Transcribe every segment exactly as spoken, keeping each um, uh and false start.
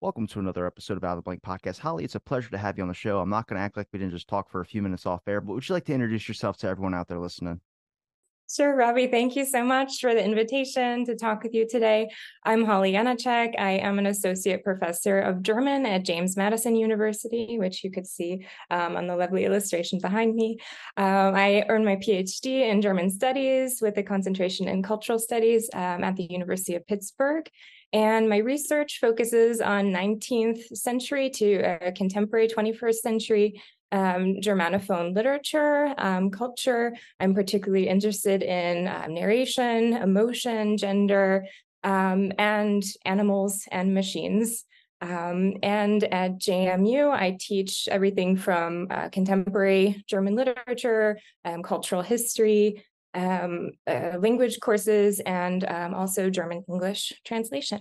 Welcome to another episode of Out of the Blank Podcast. Holly, it's a pleasure to have you on the show. I'm not going to act like we didn't just talk for a few minutes off air, but would you like to introduce yourself to everyone out there listening? Sure, Robbie. Thank you so much for the invitation to talk with you today. I'm Holly Yanacek. I am an associate professor of German at James Madison University, which you could see um, on the lovely illustration behind me. Um, I earned my PhD in German studies with a concentration in cultural studies um, at the University of Pittsburgh. And my research focuses on nineteenth century to uh, contemporary twenty-first century um, Germanophone literature, um, culture. I'm particularly interested in uh, narration, emotion, gender, um, and animals and machines. Um, and at J M U, I teach everything from uh, contemporary German literature, um, cultural history, um uh, language courses, and um, also German English translation.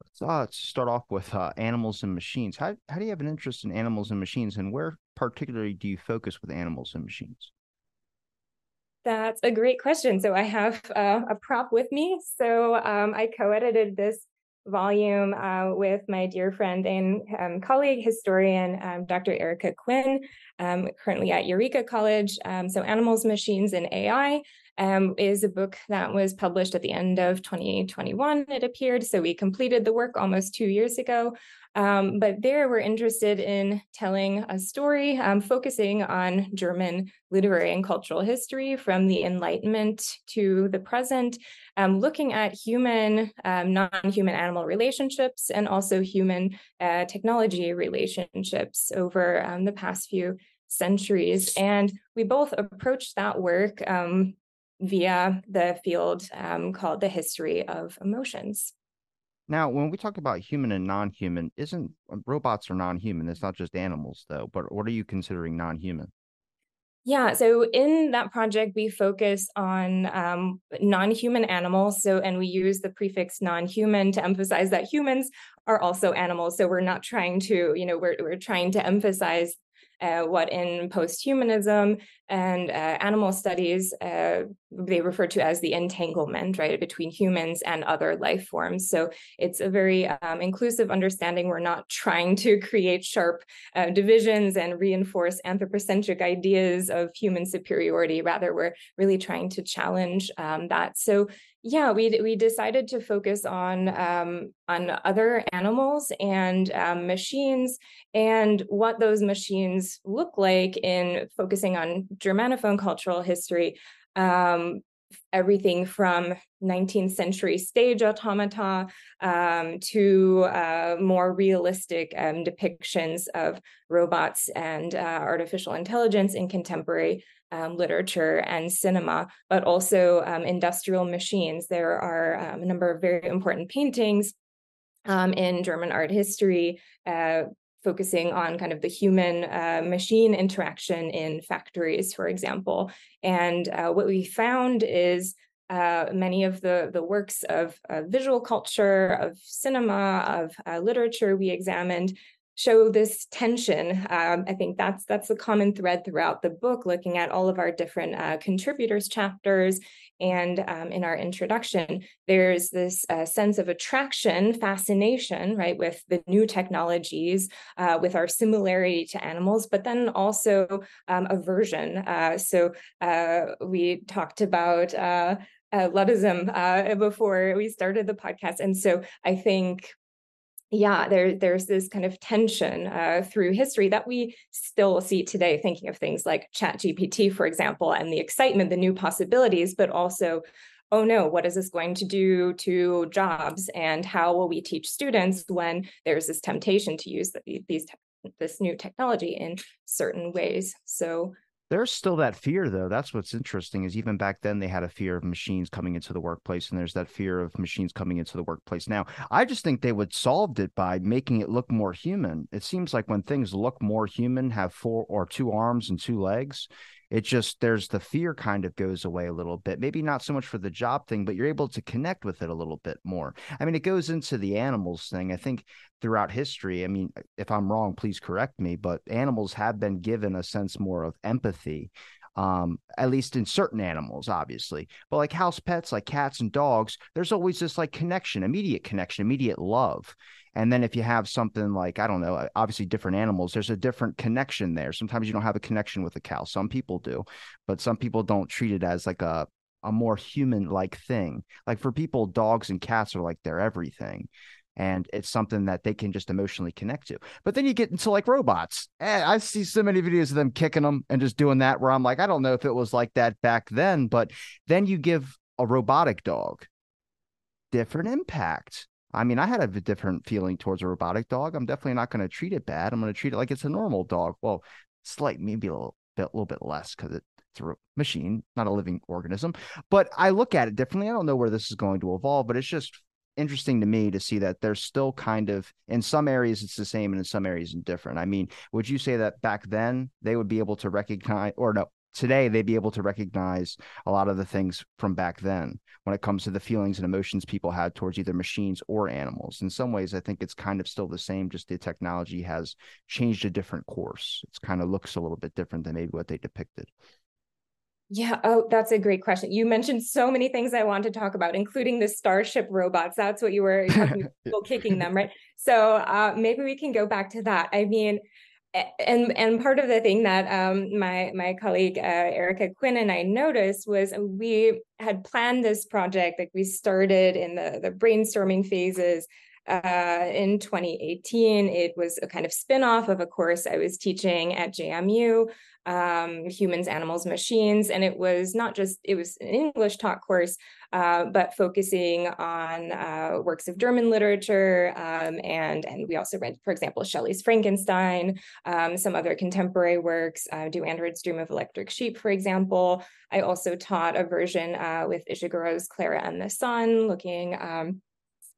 Let's uh, start off with uh, animals and machines. How, how do you have an interest in animals and machines, and where particularly do you focus with animals and machines? That's a great question. So I have uh, a prop with me. So um, I co-edited this volume uh, with my dear friend and um, colleague, historian um, Doctor Erica Quinn, um, currently at Eureka College. Um, so Animals, Machines, and A I um, is a book that was published at the end of twenty twenty-one, it appeared. So we completed the work almost two years ago. Um, but there we're interested in telling a story, um, focusing on German literary and cultural history from the Enlightenment to the present, um, looking at human, um, non-human animal relationships, and also human uh, technology relationships over um, the past few centuries. And we both approached that work um, via the field um, called the history of emotions. Now, when we talk about human and non-human, isn't robots are non-human? It's not just animals, though. But what are you considering non-human? Yeah, so in that project, we focus on um, non-human animals. So, and we use the prefix non-human to emphasize that humans are also animals. So we're not trying to, you know, we're we're trying to emphasize Uh, what in post-humanism and uh, animal studies, uh, they refer to as the entanglement, right, between humans and other life forms. So it's a very um, inclusive understanding. We're not trying to create sharp uh, divisions and reinforce anthropocentric ideas of human superiority. Rather, we're really trying to challenge um, that. So yeah, we we decided to focus on um, on other animals and um, machines, and what those machines look like in focusing on Germanophone cultural history, um, everything from nineteenth century stage automata um, to uh, more realistic um, depictions of robots and uh, artificial intelligence in contemporary Um, literature and cinema, but also um, industrial machines. There are um, a number of very important paintings um, in German art history, uh, focusing on kind of the human uh, machine interaction in factories, for example. And uh, what we found is uh, many of the, the works of uh, visual culture, of cinema, of uh, literature we examined show this tension. Um, I think that's that's the common thread throughout the book, looking at all of our different uh, contributors' chapters. And um, in our introduction, there's this uh, sense of attraction, fascination, right, with the new technologies, uh, with our similarity to animals, but then also um, aversion. Uh, so uh, we talked about uh, uh, ludism uh, before we started the podcast. And so I think Yeah, there, there's this kind of tension uh, through history that we still see today, thinking of things like ChatGPT, for example, and the excitement, the new possibilities, but also, oh no, what is this going to do to jobs, and how will we teach students when there's this temptation to use the, these this new technology in certain ways? So there's still that fear, though. That's what's interesting, is even back then they had a fear of machines coming into the workplace, and there's that fear of machines coming into the workplace now. I just think they would solved it by making it look more human. It seems like when things look more human, have four or two arms and two legs, it just, there's the fear kind of goes away a little bit. Maybe not so much for the job thing, but you're able to connect with it a little bit more. I mean, it goes into the animals thing. I think throughout history, I mean, if I'm wrong, please correct me, but animals have been given a sense more of empathy um, at least in certain animals, obviously. But like house pets, like cats and dogs, there's always this like connection, immediate connection, immediate love. And then if you have something like, I don't know, obviously different animals, there's a different connection there. Sometimes you don't have a connection with a cow. Some people do, but some people don't treat it as like a, a more human-like thing. Like for people, dogs and cats are like their everything. And it's something that they can just emotionally connect to. But then you get into like robots. And I see so many videos of them kicking them and just doing that where I'm like, I don't know if it was like that back then. But then you give a robotic dog different impact. I mean, I had a different feeling towards a robotic dog. I'm definitely not going to treat it bad. I'm going to treat it like it's a normal dog. Well, slight, maybe a little bit, a little bit less because it, it's a machine, not a living organism. But I look at it differently. I don't know where this is going to evolve, but it's just interesting to me to see that they're still kind of, in some areas it's the same and in some areas it's different. I mean, would you say that back then they would be able to recognize, or no, today they'd be able to recognize a lot of the things from back then when it comes to the feelings and emotions people had towards either machines or animals? In some ways, I think it's kind of still the same, just the technology has changed a different course. It's kind of looks a little bit different than maybe what they depicted. Yeah. Oh, that's a great question. You mentioned so many things I want to talk about, including the Starship robots. That's what you were talking about, kicking them, right? So uh, maybe we can go back to that. I mean, and and part of the thing that um, my, my colleague, uh, Erica Quinn, and I noticed was we had planned this project. Like we started in the, the brainstorming phases uh, in twenty eighteen. It was a kind of spinoff of a course I was teaching at J M U. Um, humans, Animals, Machines. And it was not just, it was an English taught course, uh, but focusing on uh, works of German literature. Um, and, and we also read, for example, Shelley's Frankenstein, um, some other contemporary works, uh, Do Androids Dream of Electric Sheep, for example. I also taught a version uh, with Ishiguro's Clara and the Sun, looking um,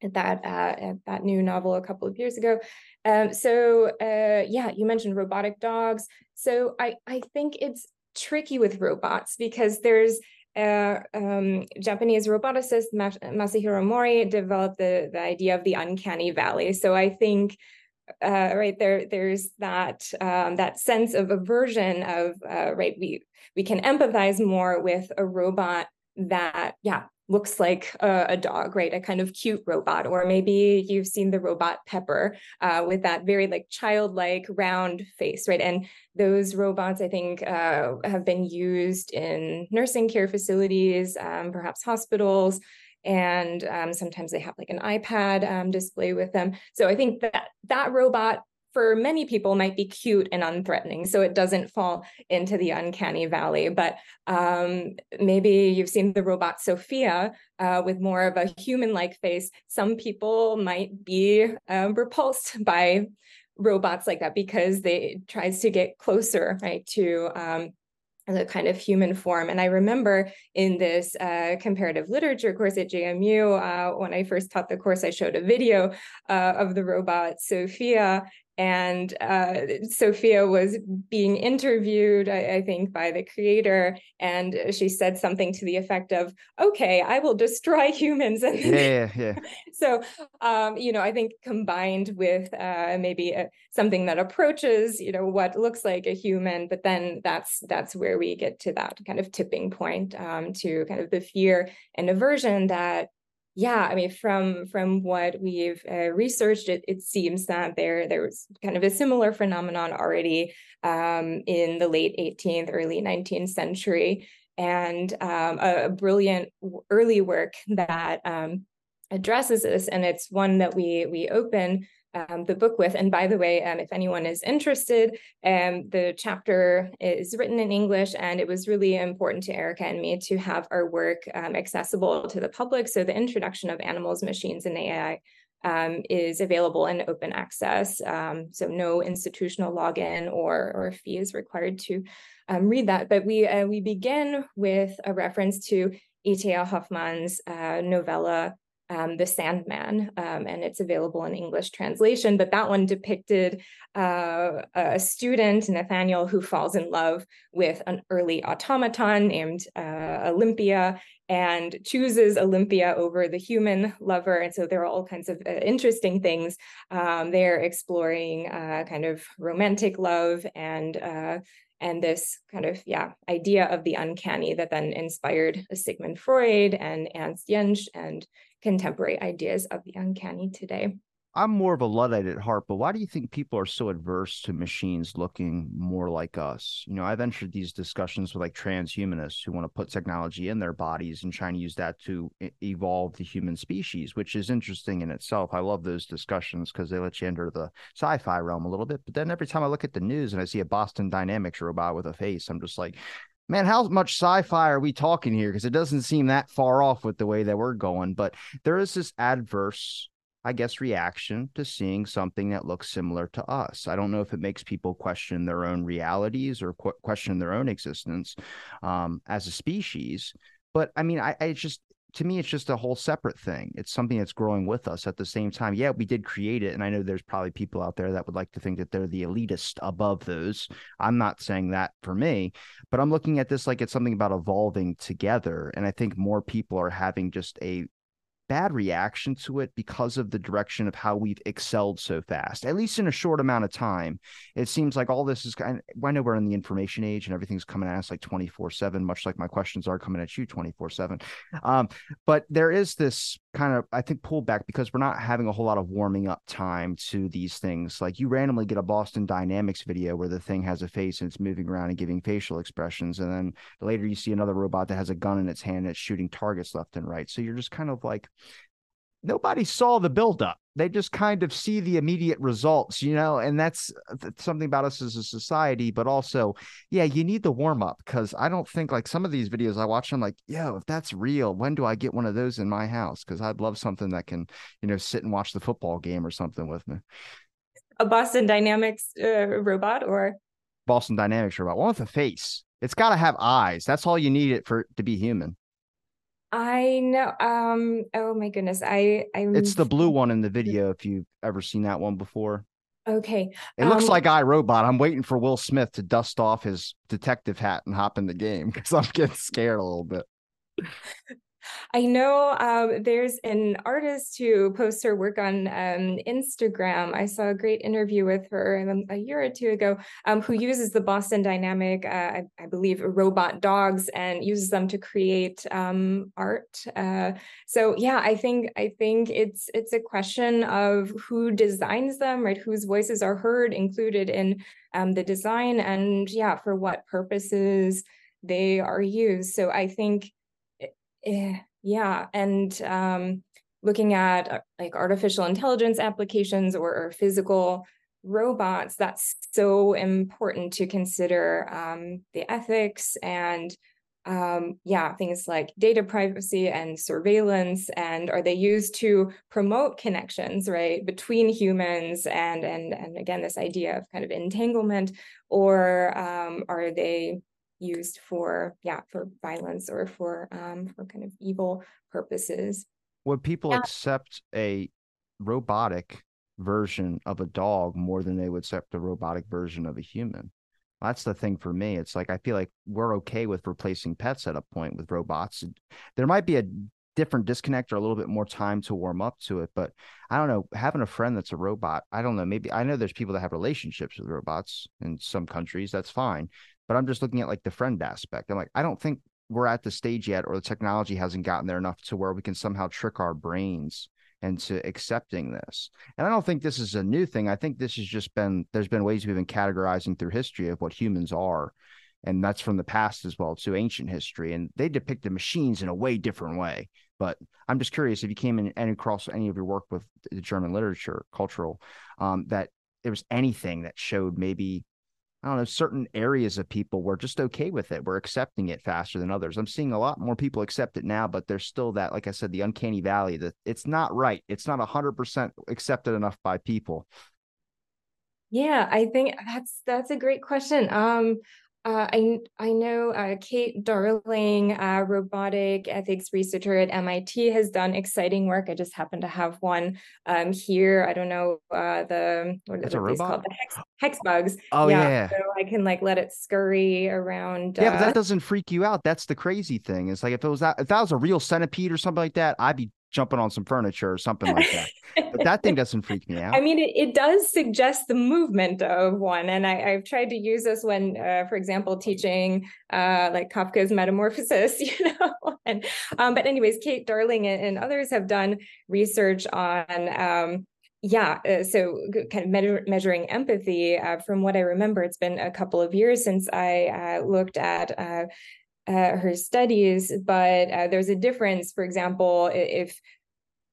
at that, uh, at that new novel a couple of years ago. Um, so uh, yeah, you mentioned robotic dogs. So I, I think it's tricky with robots because there's uh, um, Japanese roboticist Mas- Masahiro Mori developed the, the idea of the uncanny valley. So I think uh, right there, there's that um, that sense of aversion of uh, right. We we can empathize more with a robot that yeah. looks like a, a dog, right? A kind of cute robot, or maybe you've seen the robot Pepper uh, with that very like childlike round face, right? And those robots, I think, uh, have been used in nursing care facilities, um, perhaps hospitals, and um, sometimes they have like an iPad um, display with them. So I think that that robot for many people might be cute and unthreatening. So it doesn't fall into the uncanny valley, but um, maybe you've seen the robot Sophia uh, with more of a human-like face. Some people might be uh, repulsed by robots like that because they, it tries to get closer, right, to um, the kind of human form. And I remember in this uh, comparative literature course at J M U, uh, when I first taught the course, I showed a video uh, of the robot Sophia. And uh, Sophia was being interviewed, I, I think, by the creator, and she said something to the effect of, "Okay, I will destroy humans." And yeah, yeah, yeah. So, um, you know, I think combined with uh, maybe a, something that approaches, you know, what looks like a human, but then that's that's where we get to that kind of tipping point um, to kind of the fear and aversion that. Yeah, I mean, from from what we've uh, researched, it, it seems that there, there was kind of a similar phenomenon already um, in the late eighteenth, early nineteenth century. And um, a, a brilliant early work that um, addresses this, and it's one that we we open Um, the book with. And by the way, um, if anyone is interested, um, the chapter is written in English, and it was really important to Erica and me to have our work um, accessible to the public. So the introduction of Animals, Machines, and A I um, is available in open access. Um, so no institutional login or, or fee is required to um, read that. But we, uh, we begin with a reference to E T L Hoffmann's uh, novella, Um, The Sandman, um, and it's available in English translation. But that one depicted uh, a student, Nathaniel, who falls in love with an early automaton named uh, Olympia, and chooses Olympia over the human lover. And so there are all kinds of uh, interesting things. Um, they're exploring uh, kind of romantic love and uh, and this kind of, yeah, idea of the uncanny that then inspired Sigmund Freud and Ernst Jentsch and contemporary ideas of the uncanny today. I'm more of a Luddite at heart, but why do you think people are so adverse to machines looking more like us? You know, I've entered these discussions with like transhumanists who want to put technology in their bodies and trying to use that to evolve the human species, which is interesting in itself. I love those discussions because they let you enter the sci-fi realm a little bit. But then every time I look at the news and I see a Boston Dynamics robot with a face, I'm just like, man, how much sci-fi are we talking here? Because it doesn't seem that far off with the way that we're going. But there is this adverse, I guess, reaction to seeing something that looks similar to us. I don't know if it makes people question their own realities or qu- question their own existence um, as a species. But I mean, I, I just, to me, it's just a whole separate thing. It's something that's growing with us at the same time. Yeah, we did create it. And I know there's probably people out there that would like to think that they're the elitist above those. I'm not saying that for me, but I'm looking at this like it's something about evolving together. And I think more people are having just a bad reaction to it because of the direction of how we've excelled so fast, at least in a short amount of time. It seems like all this is kind of, I know we're in the information age and everything's coming at us like twenty-four seven, much like my questions are coming at you twenty-four seven. Um, but there is this kind of, I think, pullback because we're not having a whole lot of warming up time to these things. Like you randomly get a Boston Dynamics video where the thing has a face and it's moving around and giving facial expressions. And then later you see another robot that has a gun in its hand and it's shooting targets left and right. So you're just kind of like, nobody saw the buildup. They just kind of see the immediate results, you know, and that's something about us as a society. But also, yeah, you need the warm up because I don't think like some of these videos I watch, I'm like, yo, if that's real, when do I get one of those in my house? Because I'd love something that can, you know, sit and watch the football game or something with me. A Boston Dynamics uh, robot or? Boston Dynamics robot. One with a face. It's got to have eyes. That's all you need it for to be human. I know. Um, oh my goodness. I, I'm... It's the blue one in the video. If you've ever seen that one before. Okay. It um, looks like iRobot. I'm waiting for Will Smith to dust off his detective hat and hop in the game because I'm getting scared a little bit. I know um, there's an artist who posts her work on um, Instagram. I saw a great interview with her a year or two ago um, who uses the Boston Dynamic, uh, I, I believe, robot dogs and uses them to create um, art. Uh, so, yeah, I think I think it's it's a question of who designs them, right? Whose voices are heard, included in um, the design and, yeah, for what purposes they are used. So I think Yeah. And um, looking at uh, like artificial intelligence applications or, or physical robots, that's so important to consider um, the ethics and um, yeah, things like data privacy and surveillance. And are they used to promote connections, right, between humans and, and, and again, this idea of kind of entanglement, or um, are they used for, yeah, for violence or for, um, for kind of evil purposes? Would people yeah. accept a robotic version of a dog more than they would accept a robotic version of a human? That's the thing for me. It's like, I feel like we're okay with replacing pets at a point with robots. There might be a different disconnect or a little bit more time to warm up to it. But I don't know, having a friend that's a robot, I don't know, maybe I know there's people that have relationships with robots in some countries. That's fine. But I'm just looking at like the friend aspect. I'm like, I don't think we're at the stage yet, or the technology hasn't gotten there enough to where we can somehow trick our brains into accepting this. And I don't think this is a new thing. I think this has just been, there's been ways we've been categorizing through history of what humans are. And that's from the past as well, to ancient history. And they depicted machines in a way different way. But I'm just curious if you came in and across any of your work with the German literature, cultural, um, that there was anything that showed maybe, I don't know, certain areas of people were just okay with it. We're accepting it faster than others. I'm seeing a lot more people accept it now, but there's still that, like I said, the uncanny valley that it's not right. It's not one hundred percent accepted enough by people. Yeah, I think that's that's a great question. Um, Uh, I, I know uh, Kate Darling, uh, robotic ethics researcher at M I T, has done exciting work. I just happen to have one um, here. I don't know uh, the, what is it called? The hex, hex bugs. Oh, yeah. yeah. So I can like let it scurry around. Yeah, uh, but that doesn't freak you out. That's the crazy thing. It's like if it was that, if that was a real centipede or something like that, I'd be jumping on some furniture or something like that. But that thing doesn't freak me out. I mean, it, it does suggest the movement of one. And I, I've tried to use this when, uh, for example, teaching uh, like Kafka's Metamorphosis, you know. and um, But anyways, Kate Darling and, and others have done research on, um, yeah, uh, so kind of me- measuring empathy. Uh, from what I remember, it's been a couple of years since I uh, looked at uh Uh, her studies, but uh, there's a difference. For example, if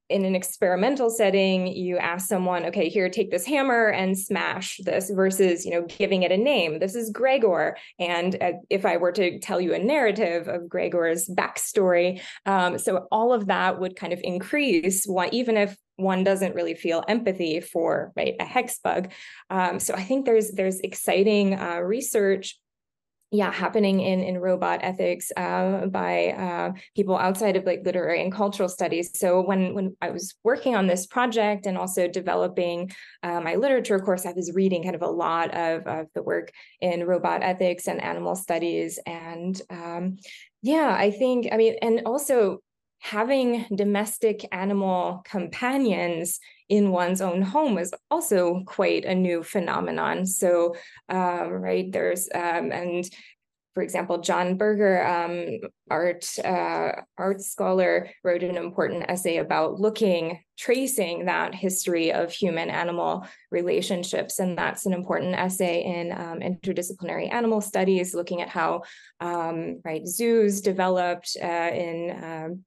in an experimental setting, you ask someone, okay, here, take this hammer and smash this versus, you know, giving it a name. This is Gregor. And uh, if I were to tell you a narrative of Gregor's backstory, um, so all of that would kind of increase what, even if one doesn't really feel empathy for, right, a hex bug. Um, so I think there's, there's exciting uh, research Yeah, happening in, in robot ethics uh, by uh, people outside of like literary and cultural studies. So when, when I was working on this project and also developing uh, my literature course, I was reading kind of a lot of, of the work in robot ethics and animal studies. And um, yeah, I think, I mean, and also having domestic animal companions in one's own home is also quite a new phenomenon. So, um, right, there's, um, and for example, John Berger, um, art, uh, art scholar, wrote an important essay about looking, tracing that history of human-animal relationships. And that's an important essay in um, interdisciplinary animal studies, looking at how, um, right, zoos developed uh, in, um,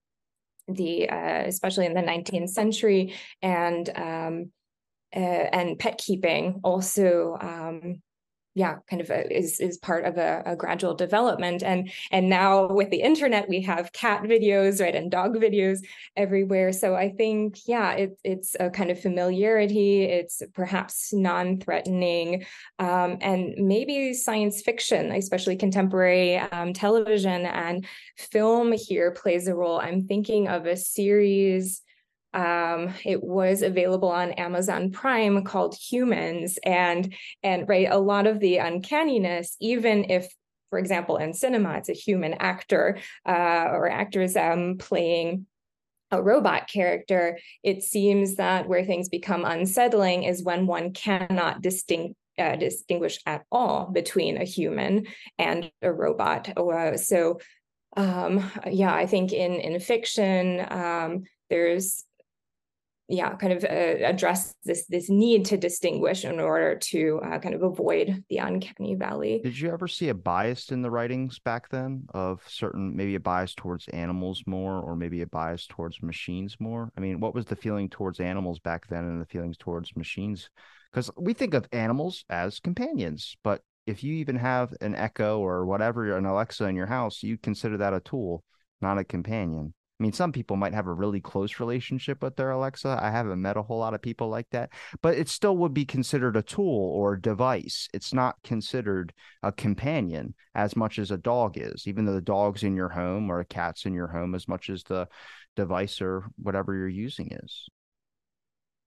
the uh, especially in the nineteenth century, and um, uh, and pet keeping also, um, yeah, kind of a, is is part of a, a gradual development. And and now with the internet, we have cat videos, right, and dog videos everywhere. So I think, yeah, it, it's a kind of familiarity. It's perhaps non-threatening, um, and maybe science fiction, especially contemporary um, television and film here plays a role. I'm thinking of a series. Um, it was available on Amazon Prime called Humans, and and right, a lot of the uncanniness, even if, for example, in cinema, it's a human actor uh, or actors um, playing a robot character, it seems that where things become unsettling is when one cannot distinct, uh, distinguish at all between a human and a robot. Uh, so, um, yeah, I think in, in fiction, um, there's yeah, kind of uh, address this this need to distinguish in order to uh, kind of avoid the uncanny valley. Did you ever see a bias in the writings back then of certain, maybe a bias towards animals more, or maybe a bias towards machines more? I mean, what was the feeling towards animals back then and the feelings towards machines? Because we think of animals as companions, but if you even have an Echo or whatever, an Alexa in your house, you consider that a tool, not a companion. I mean, some people might have a really close relationship with their Alexa. I haven't met a whole lot of people like that, but it still would be considered a tool or a device. It's not considered a companion as much as a dog is, even though the dog's in your home or a cat's in your home as much as the device or whatever you're using is.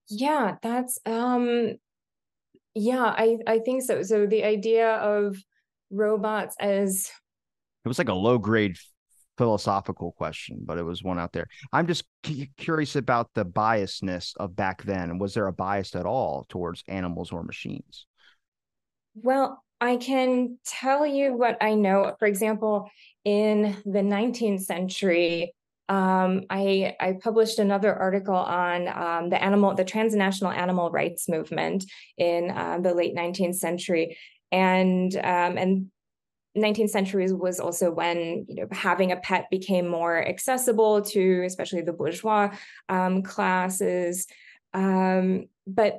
Yeah, that's, um, yeah, I, I think so. So the idea of robots as... It was like a low-grade philosophical question, but it was one out there. I'm just c- curious about the biasness of back then. Was there a bias at all towards animals or machines? Well, I can tell you what I know. For example, in the nineteenth century, um, I, I published another article on um, the animal, the transnational animal rights movement in uh, the late nineteenth century, and um, and. nineteenth century was also when, you know, having a pet became more accessible to especially the bourgeois um, classes. Um, but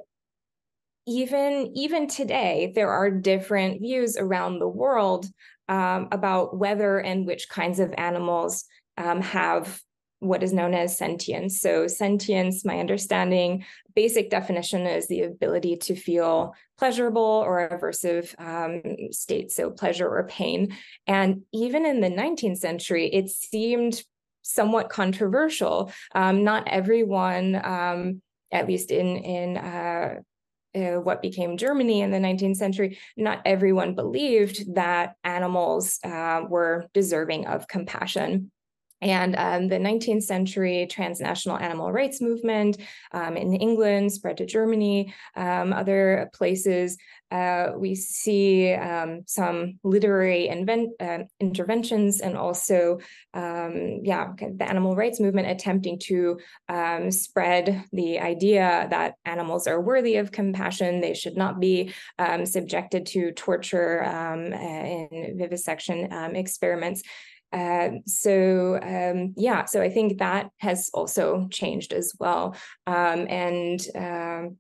even, even today, there are different views around the world um, about whether and which kinds of animals um, have what is known as sentience. So sentience, my understanding, basic definition is the ability to feel pleasurable or aversive um, states, so pleasure or pain. And even in the nineteenth century, it seemed somewhat controversial. Um, not everyone, um, at least in, in uh, uh, what became Germany in the nineteenth century, not everyone believed that animals uh, were deserving of compassion. And um, the nineteenth century transnational animal rights movement um, in England spread to Germany, um, other places. Uh, we see um, some literary invent, uh, interventions and also, um, yeah, the animal rights movement attempting to um, spread the idea that animals are worthy of compassion. They should not be um, subjected to torture um, and vivisection um, experiments. Uh, so, um, yeah, so I think that has also changed as well. Um, and um,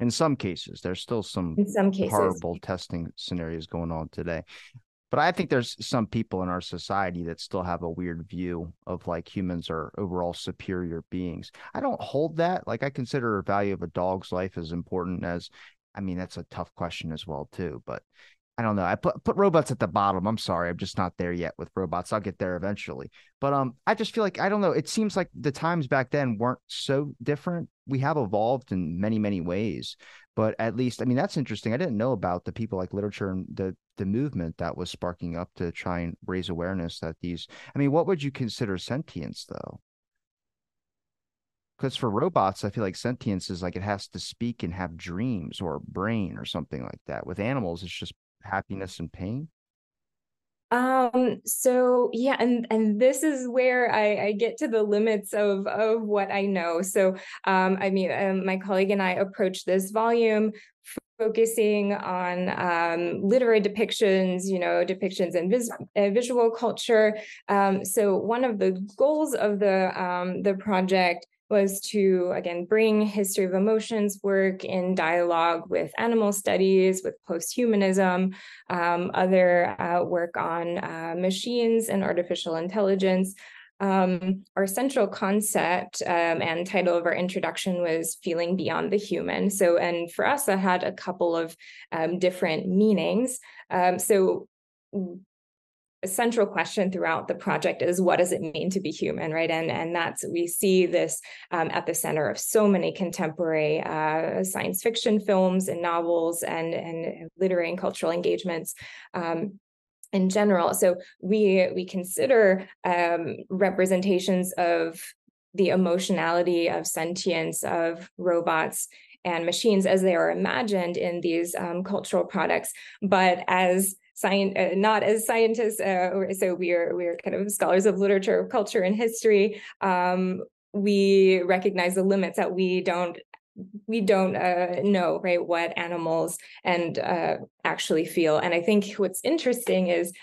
in some cases, there's still some, some cases. horrible testing scenarios going on today. But I think there's some people in our society that still have a weird view of like humans are overall superior beings. I don't hold that. Like I consider the value of a dog's life as important as, I mean, that's a tough question as well too, but I don't know. I put put robots at the bottom. I'm sorry. I'm just not there yet with robots. I'll get there eventually. But um, I just feel like, I don't know. It seems like the times back then weren't so different. We have evolved in many, many ways. But at least, I mean, that's interesting. I didn't know about the people like literature and the the movement that was sparking up to try and raise awareness that these, I mean, what would you consider sentience though? Because for robots, I feel like sentience is like it has to speak and have dreams or brain or something like that. With animals, it's just happiness and pain? Um, so yeah, and, and this is where I, I get to the limits of, of what I know. So, um, I mean, um, my colleague and I approached this volume focusing on um, literary depictions, you know, depictions in vis- uh, visual culture. Um, so one of the goals of the, um, the project was to, again, bring history of emotions work in dialogue with animal studies, with post-humanism, um, other uh, work on uh, machines and artificial intelligence. Um, our central concept um, and title of our introduction was Feeling Beyond the Human. So, and for us, that had a couple of um, different meanings. Um, so, a central question throughout the project is what does it mean to be human, right? And and that's, we see this um, at the center of so many contemporary uh, science fiction films and novels and, and literary and cultural engagements um, in general. So we, we consider um, representations of the emotionality of sentience, of robots and machines as they are imagined in these um, cultural products, but as Science, uh, not as scientists, uh, so we are we are kind of scholars of literature, culture, and history. Um, we recognize the limits that we don't we don't uh, know, right? What animals and uh, actually feel. And I think what's interesting is,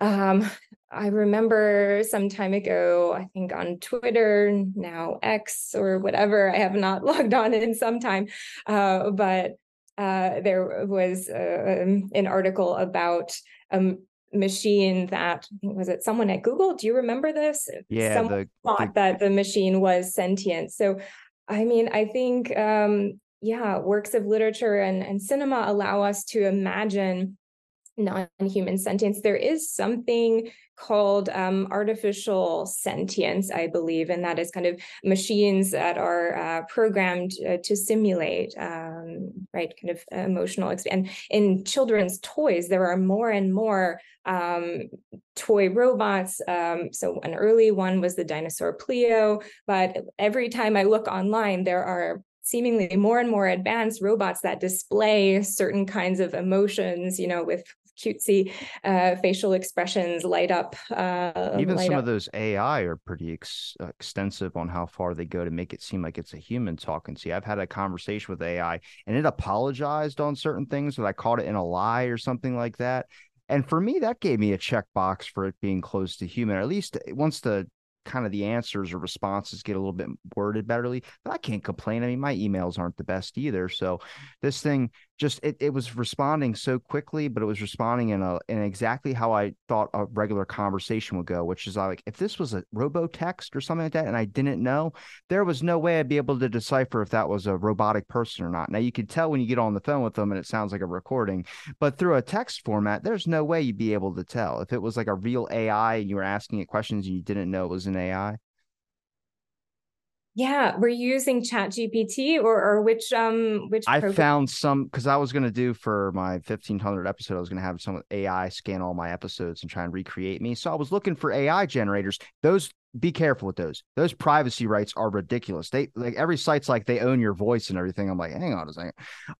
um, I remember some time ago, I think on Twitter, now X or whatever. I have not logged on in some time, uh, but. Uh, there was uh, um, an article about a um, machine that, was it someone at Google? Do you remember this? Yeah, someone the, thought the, that the machine was sentient. So, I mean, I think, um, yeah, works of literature and, and cinema allow us to imagine non-human sentience. There is something called um, artificial sentience, I believe, and that is kind of machines that are uh, programmed uh, to simulate, um, right, kind of emotional experience. And in children's toys, there are more and more um, toy robots. Um, so an early one was the dinosaur Pleo, but every time I look online, there are seemingly more and more advanced robots that display certain kinds of emotions, you know, with cutesy uh, facial expressions, light up. Uh, Even light some up. of those A I are pretty ex- extensive on how far they go to make it seem like it's a human talking. See, I've had a conversation with A I and it apologized on certain things that I caught it in a lie or something like that. And for me, that gave me a checkbox for it being close to human, or at least once the kind of the answers or responses get a little bit worded betterly, but I can't complain. I mean, my emails aren't the best either. So this thing, just it, it was responding so quickly, but it was responding in a in exactly how I thought a regular conversation would go, which is like, if this was a robo-text or something like that, and I didn't know, there was no way I'd be able to decipher if that was a robotic person or not. Now, you could tell when you get on the phone with them and it sounds like a recording, but through a text format, there's no way you'd be able to tell. If it was like a real A I and you were asking it questions and you didn't know it was an A I. Yeah, were you using ChatGPT or or which um which program? I found some, because I was going to do for my fifteen hundred episode, I was going to have some A I scan all my episodes and try and recreate me. So I was looking for A I generators. Those, be careful with those. Those privacy rights are ridiculous. They like every site's like they own your voice and everything. I'm like, hang on a second.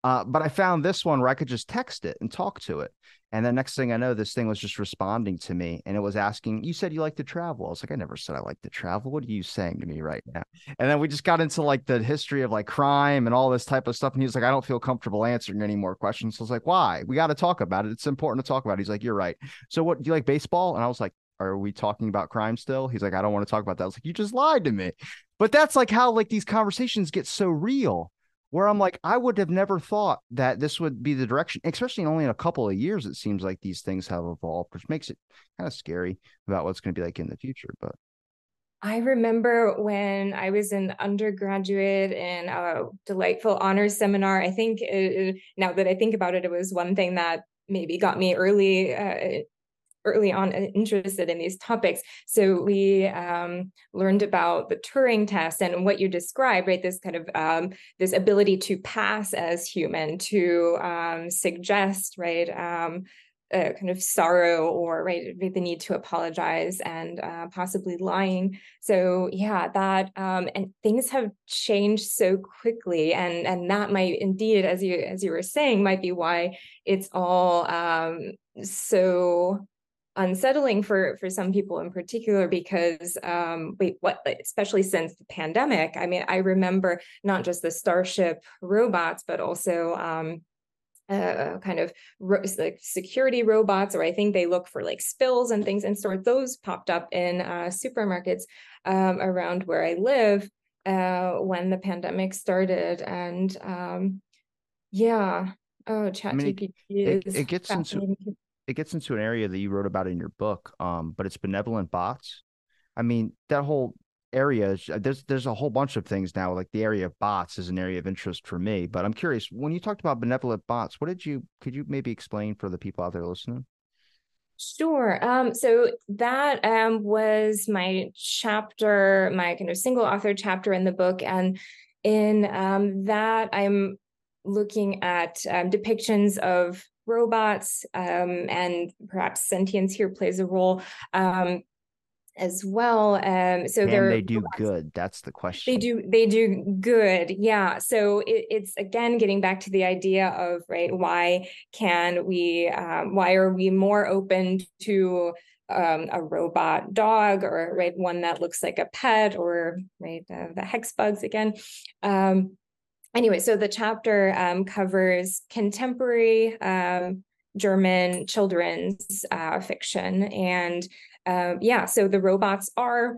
Uh, but I found this one where I could just text it and talk to it. And the next thing I know, this thing was just responding to me, and it was asking, you said you like to travel. I was like, I never said I like to travel. What are you saying to me right now? And then we just got into like the history of like crime and all this type of stuff. And he was like, I don't feel comfortable answering any more questions. So I was like, why? We got to talk about it. It's important to talk about it. He's like, you're right. So what, do you like baseball? And I was like, are we talking about crime still? He's like, I don't want to talk about that. I was like, you just lied to me. But that's like how like these conversations get so real, where I'm like, I would have never thought that this would be the direction, especially only in a couple of years, it seems like these things have evolved, which makes it kind of scary about what's going to be like in the future. But I remember when I was an undergraduate in a delightful honors seminar, I think it, now that I think about it, it was one thing that maybe got me early uh, early on interested in these topics. So we um, learned about the Turing test and what you described, right? This kind of, um, this ability to pass as human, to um, suggest, right? Um, uh, kind of sorrow or right, the need to apologize and uh, possibly lying. So yeah, that, um, and things have changed so quickly. And and that might indeed, as you, as you were saying, might be why it's all um, so unsettling for for some people in particular, because um wait what especially since the pandemic. I mean, I remember not just the Starship robots, but also um uh kind of ro- like security robots, or I think they look for like spills and things in stores. Those popped up in uh supermarkets um around where I live uh when the pandemic started. And um yeah oh ChatGPT I mean, it, it, it gets into It gets into an area that you wrote about in your book, um, but it's benevolent bots. I mean, that whole area, is, there's there's a whole bunch of things now, like the area of bots is an area of interest for me. But I'm curious, when you talked about benevolent bots, what did you, could you maybe explain for the people out there listening? Sure. Um, so that um, was my chapter, my kind of single author chapter in the book. And in um, that, I'm looking at um, depictions of robots, um, and perhaps sentience here plays a role um, as well. Um, so they're they do robots. good. That's the question. They do. They do good. Yeah. So it, it's again getting back to the idea of right. Why can we? Um, why are we more open to um, a robot dog, or right one that looks like a pet, or right uh, the hex bugs again? Um, Anyway, so the chapter um, covers contemporary um, German children's uh, fiction. And uh, yeah, so the robots are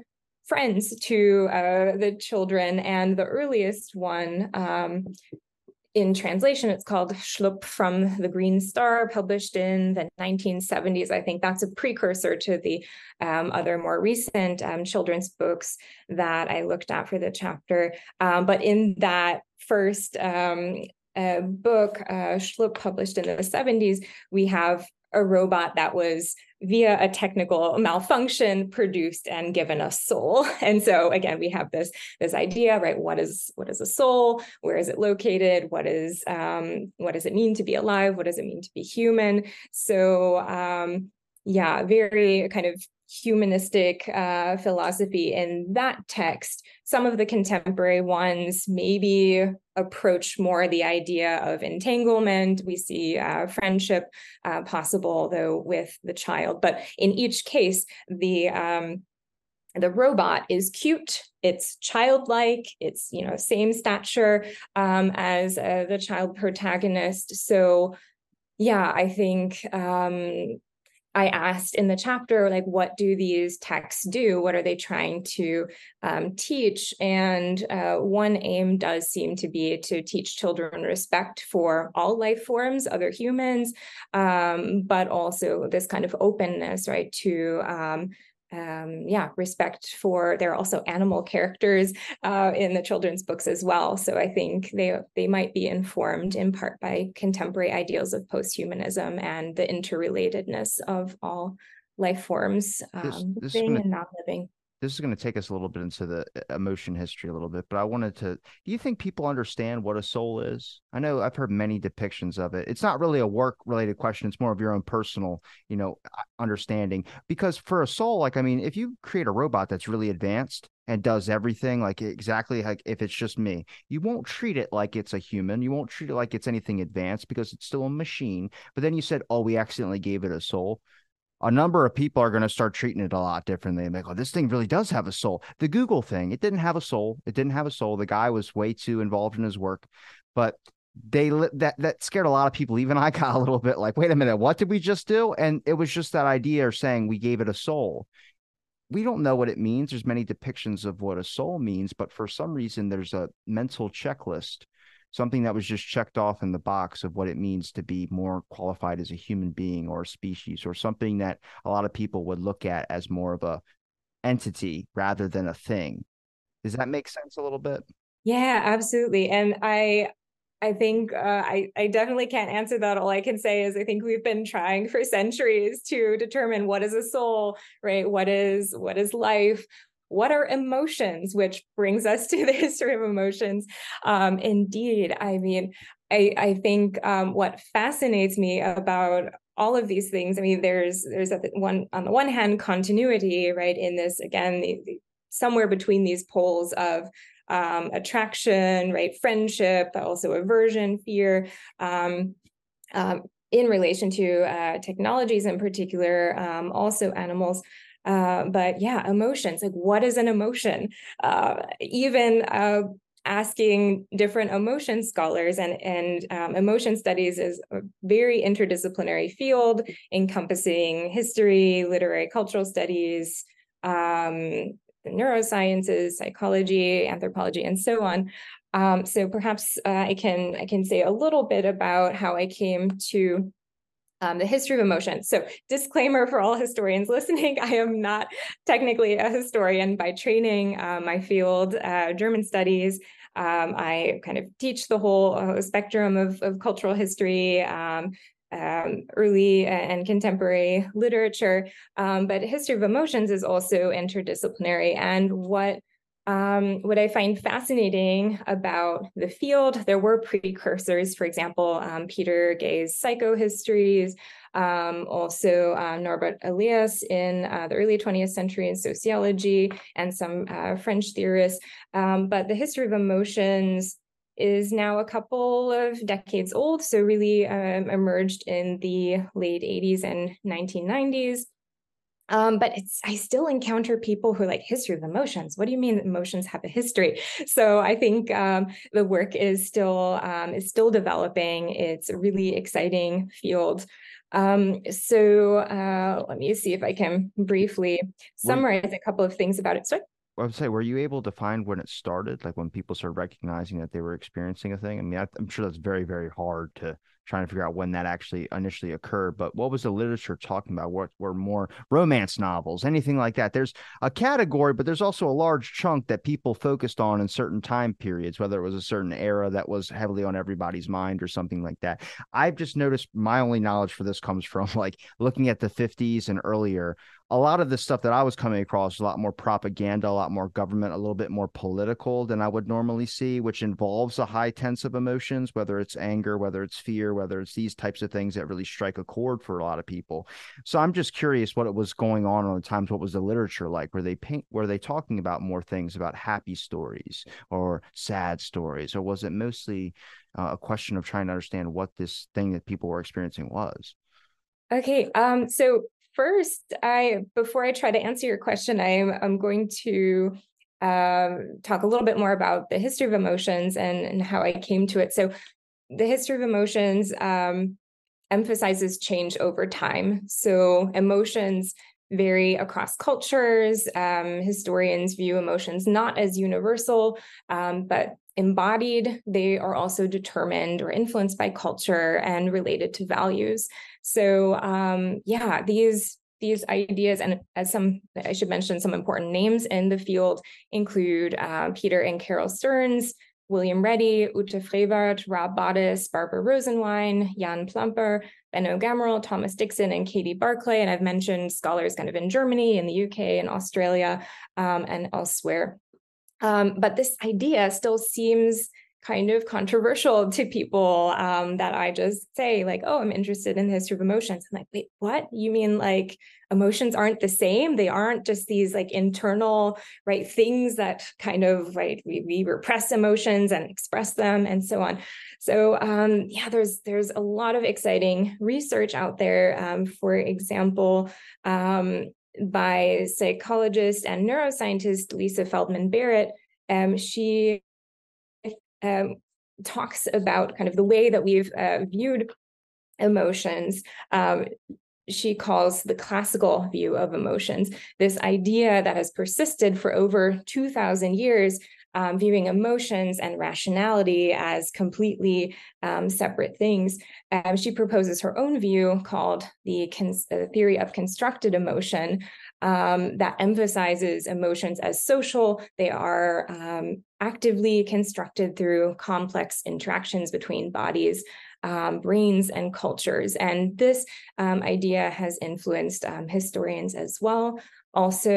friends to uh, the children. And the earliest one, um, in translation, it's called Schlupf from the Green Star, published in the nineteen seventies. I think that's a precursor to the um, other more recent um, children's books that I looked at for the chapter. Um, but in that first um, uh, book, uh, Schlupf, published in the seventies, we have a robot that was, via a technical malfunction, produced and given a soul. And so again, we have this this idea, right? What is what is a soul? Where is it located? What is um, what does it mean to be alive? What does it mean to be human? So um, yeah, very kind of humanistic uh, philosophy in that text. Some of the contemporary ones maybe approach more the idea of entanglement. We see uh, friendship uh, possible, though, with the child. But in each case, the um, the robot is cute. It's childlike. It's, you know, same stature um, as uh, the child protagonist. So, yeah, I think um, I asked in the chapter, like, what do these texts do? What are they trying to um, teach? And uh, one aim does seem to be to teach children respect for all life forms, other humans, um, but also this kind of openness, right, to um, um, yeah, respect for, there are also animal characters uh, in the children's books as well. So I think they they might be informed in part by contemporary ideals of post-humanism and the interrelatedness of all life forms, um, this, this living gonna, and not living. This is going to take us a little bit into the emotion history a little bit, but I wanted to, do you think people understand what a soul is? I know I've heard many depictions of it. It's not really a work-related question. It's more of your own personal, you know, understanding. Because for a soul, like, I mean, if you create a robot that's really advanced and does everything, like exactly like if it's just me, you won't treat it like it's a human. You won't treat it like it's anything advanced because it's still a machine. But then you said, oh, we accidentally gave it a soul. A number of people are going to start treating it a lot differently. And like, oh, this thing really does have a soul. The Google thing, it didn't have a soul. It didn't have a soul. The guy was way too involved in his work, but they that that scared a lot of people. Even I got a little bit like, wait a minute, what did we just do? And it was just that idea of saying we gave it a soul. We don't know what it means. There's many depictions of what a soul means, but for some reason, there's a mental checklist, something that was just checked off in the box of what it means to be more qualified as a human being or a species, or something that a lot of people would look at as more of a entity rather than a thing. Does that make sense a little bit? Yeah, absolutely. And I, I think uh, I, I definitely can't answer that. All I can say is I think we've been trying for centuries to determine what is a soul, right? What is, what is life? What are emotions, which brings us to the history of emotions. Um, indeed, I mean, I, I think um, what fascinates me about all of these things, I mean, there's there's a, one on the one hand continuity, right, in this, again, the, the, somewhere between these poles of um, attraction, right, friendship, but also aversion, fear, um, um, in relation to uh, technologies in particular, um, also animals. Uh, but yeah, emotions, like what is an emotion? Uh, even uh, asking different emotion scholars and, and um, emotion studies is a very interdisciplinary field encompassing history, literary, cultural studies, um, the neurosciences, psychology, anthropology, and so on. Um, so perhaps uh, I can I can say a little bit about how I came to Um, the history of emotion. So disclaimer for all historians listening, I am not technically a historian by training. Uh, my field, uh, German studies, um, I kind of teach the whole uh, spectrum of, of cultural history, um, um, early and contemporary literature, um, but history of emotions is also interdisciplinary. And what Um, what I find fascinating about the field, there were precursors, for example, um, Peter Gay's psychohistories, um, also uh, Norbert Elias in uh, the early twentieth century in sociology, and some uh, French theorists. Um, but the history of emotions is now a couple of decades old, so really um, emerged in the late eighties and nineteen nineties. Um, but it's, I still encounter people who are like, history of emotions. What do you mean that emotions have a history? So I think um, the work is still um, is still developing. It's a really exciting field. Um, so uh, let me see if I can briefly summarize were, a couple of things about it. Sorry? I would say, were you able to find when it started, like when people started recognizing that they were experiencing a thing? I mean, I, I'm sure that's very, very hard to trying to figure out when that actually initially occurred. But what was the literature talking about? What were more romance novels, anything like that? There's a category, but there's also a large chunk that people focused on in certain time periods, whether it was a certain era that was heavily on everybody's mind or something like that. I've just noticed my only knowledge for this comes from like looking at the fifties and earlier. A lot of the stuff that I was coming across was a lot more propaganda, a lot more government, a little bit more political than I would normally see, which involves a high tense of emotions, whether it's anger, whether it's fear, whether it's these types of things that really strike a chord for a lot of people. So I'm just curious what it was going on at times. What was the literature like? Were they paint, were they talking about more things about happy stories or sad stories? Or was it mostly uh, a question of trying to understand what this thing that people were experiencing was? Okay. Um, so first, I before I try to answer your question, I'm, I'm going to um, talk a little bit more about the history of emotions and, and how I came to it. So the history of emotions um, emphasizes change over time. So emotions vary across cultures. Um, historians view emotions not as universal, um, but embodied. They are also determined or influenced by culture and related to values. So um, yeah, these These ideas, and as some, I should mention some important names in the field include uh, Peter and Carol Stearns, William Reddy, Ute Frevert, Rob Bottis, Barbara Rosenwein, Jan Plumper, Benno Gamrel, Thomas Dixon, and Katie Barclay. And I've mentioned scholars kind of in Germany, in the U K, in Australia, um, and elsewhere. Um, but this idea still seems kind of controversial to people, um, that I just say like, oh, I'm interested in the history of emotions. I'm like, wait, what? You mean like emotions aren't the same? They aren't just these like internal, right, things that kind of, right, we, we repress emotions and express them and so on. So um, yeah, there's there's a lot of exciting research out there. Um, for example, um, by psychologist and neuroscientist Lisa Feldman Barrett, um, she Um, talks about kind of the way that we've uh, viewed emotions. Um, she calls the classical view of emotions, this idea that has persisted for over two thousand years, um, viewing emotions and rationality as completely um, separate things. Um, she proposes her own view called the cons- uh, theory of constructed emotion, um, that emphasizes emotions as social. They are um, actively constructed through complex interactions between bodies, um, brains, and cultures. And this um, idea has influenced um, historians as well. Also,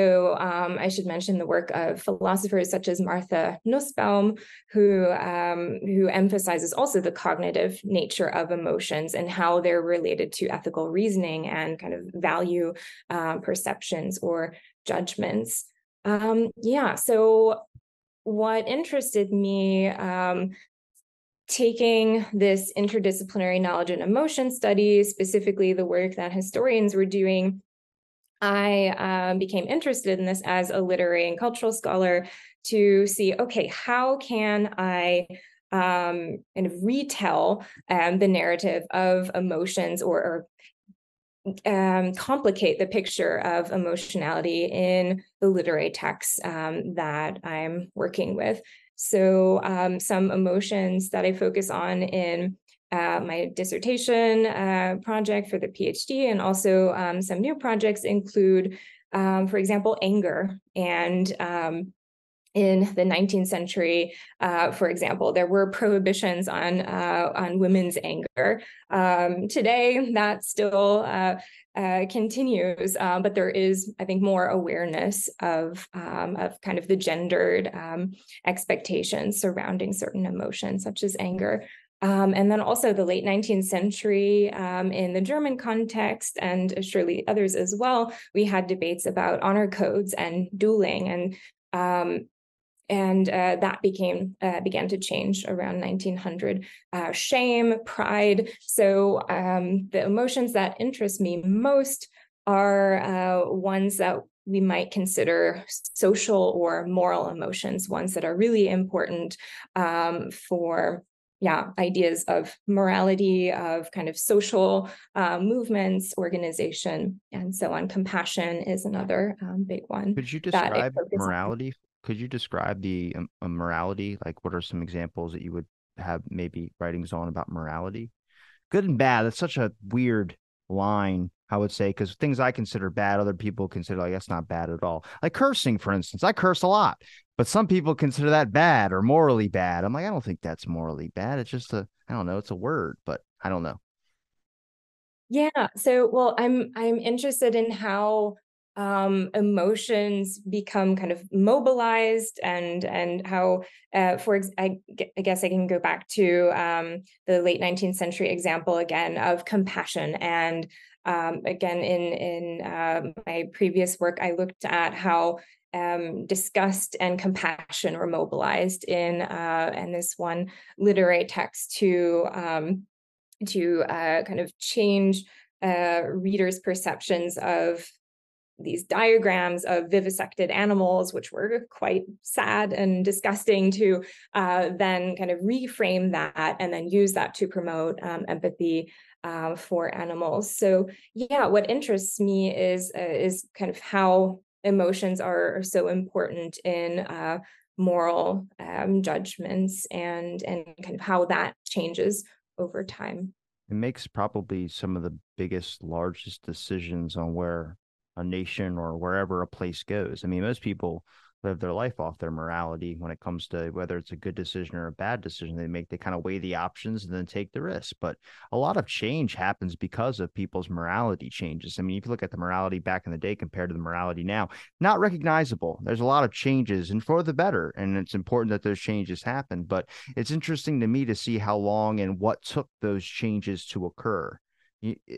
um, I should mention the work of philosophers such as Martha Nussbaum, who, um, who emphasizes also the cognitive nature of emotions and how they're related to ethical reasoning and kind of value uh, perceptions or judgments. Um, yeah, so what interested me, um, taking this interdisciplinary knowledge and emotion study, specifically the work that historians were doing, I uh, became interested in this as a literary and cultural scholar to see, okay, how can I um, kind of retell um, the narrative of emotions or, or um, complicate the picture of emotionality in the literary texts um, that I'm working with. So um, some emotions that I focus on in Uh, my dissertation uh, project for the PhD, and also um, some new projects include, um, for example, anger. And um, in the nineteenth century, uh, for example, there were prohibitions on uh, on women's anger. Um, today, that still uh, uh, continues, uh, but there is, I think, more awareness of um, of kind of the gendered um, expectations surrounding certain emotions, such as anger. Um, and then also the late nineteenth century, um, in the German context, and surely others as well, we had debates about honor codes and dueling, and um, and uh, that became uh, began to change around nineteen hundred. Uh, shame, pride. So um, the emotions that interest me most are uh, ones that we might consider social or moral emotions, ones that are really important um, for. Yeah, ideas of morality, of kind of social uh, movements, organization, and so on. Compassion is another um, big one. Could you describe morality? On. Could you describe the um, morality? Like, what are some examples that you would have maybe writings on about morality? Good and bad. That's such a weird line, I would say, because things I consider bad, other people consider like that's not bad at all. Like cursing, for instance. I curse a lot, but some people consider that bad or morally bad. I'm like, I don't think that's morally bad. It's just a, I don't know, it's a word, but I don't know. Yeah. So, well, I'm I'm interested in how um, emotions become kind of mobilized, and and how, uh, for ex- I, I guess I can go back to um, the late nineteenth century example again of compassion. And Um, again, in in uh, my previous work, I looked at how um, disgust and compassion were mobilized in uh, in this one literary text to um, to uh, kind of change uh, readers' perceptions of these diagrams of vivisected animals, which were quite sad and disgusting, to uh, then kind of reframe that and then use that to promote um, empathy uh, for animals. So yeah, what interests me is uh, is kind of how emotions are, are so important in uh, moral um, judgments and and kind of how that changes over time. It makes probably some of the biggest, largest decisions on where a nation or wherever a place goes. I mean, most people live their life off their morality when it comes to whether it's a good decision or a bad decision they make. They kind of weigh the options and then take the risk. But a lot of change happens because of people's morality changes. I mean, if you look at the morality back in the day compared to the morality now, not recognizable. There's a lot of changes, and for the better. And it's important that those changes happen. But it's interesting to me to see how long and what took those changes to occur.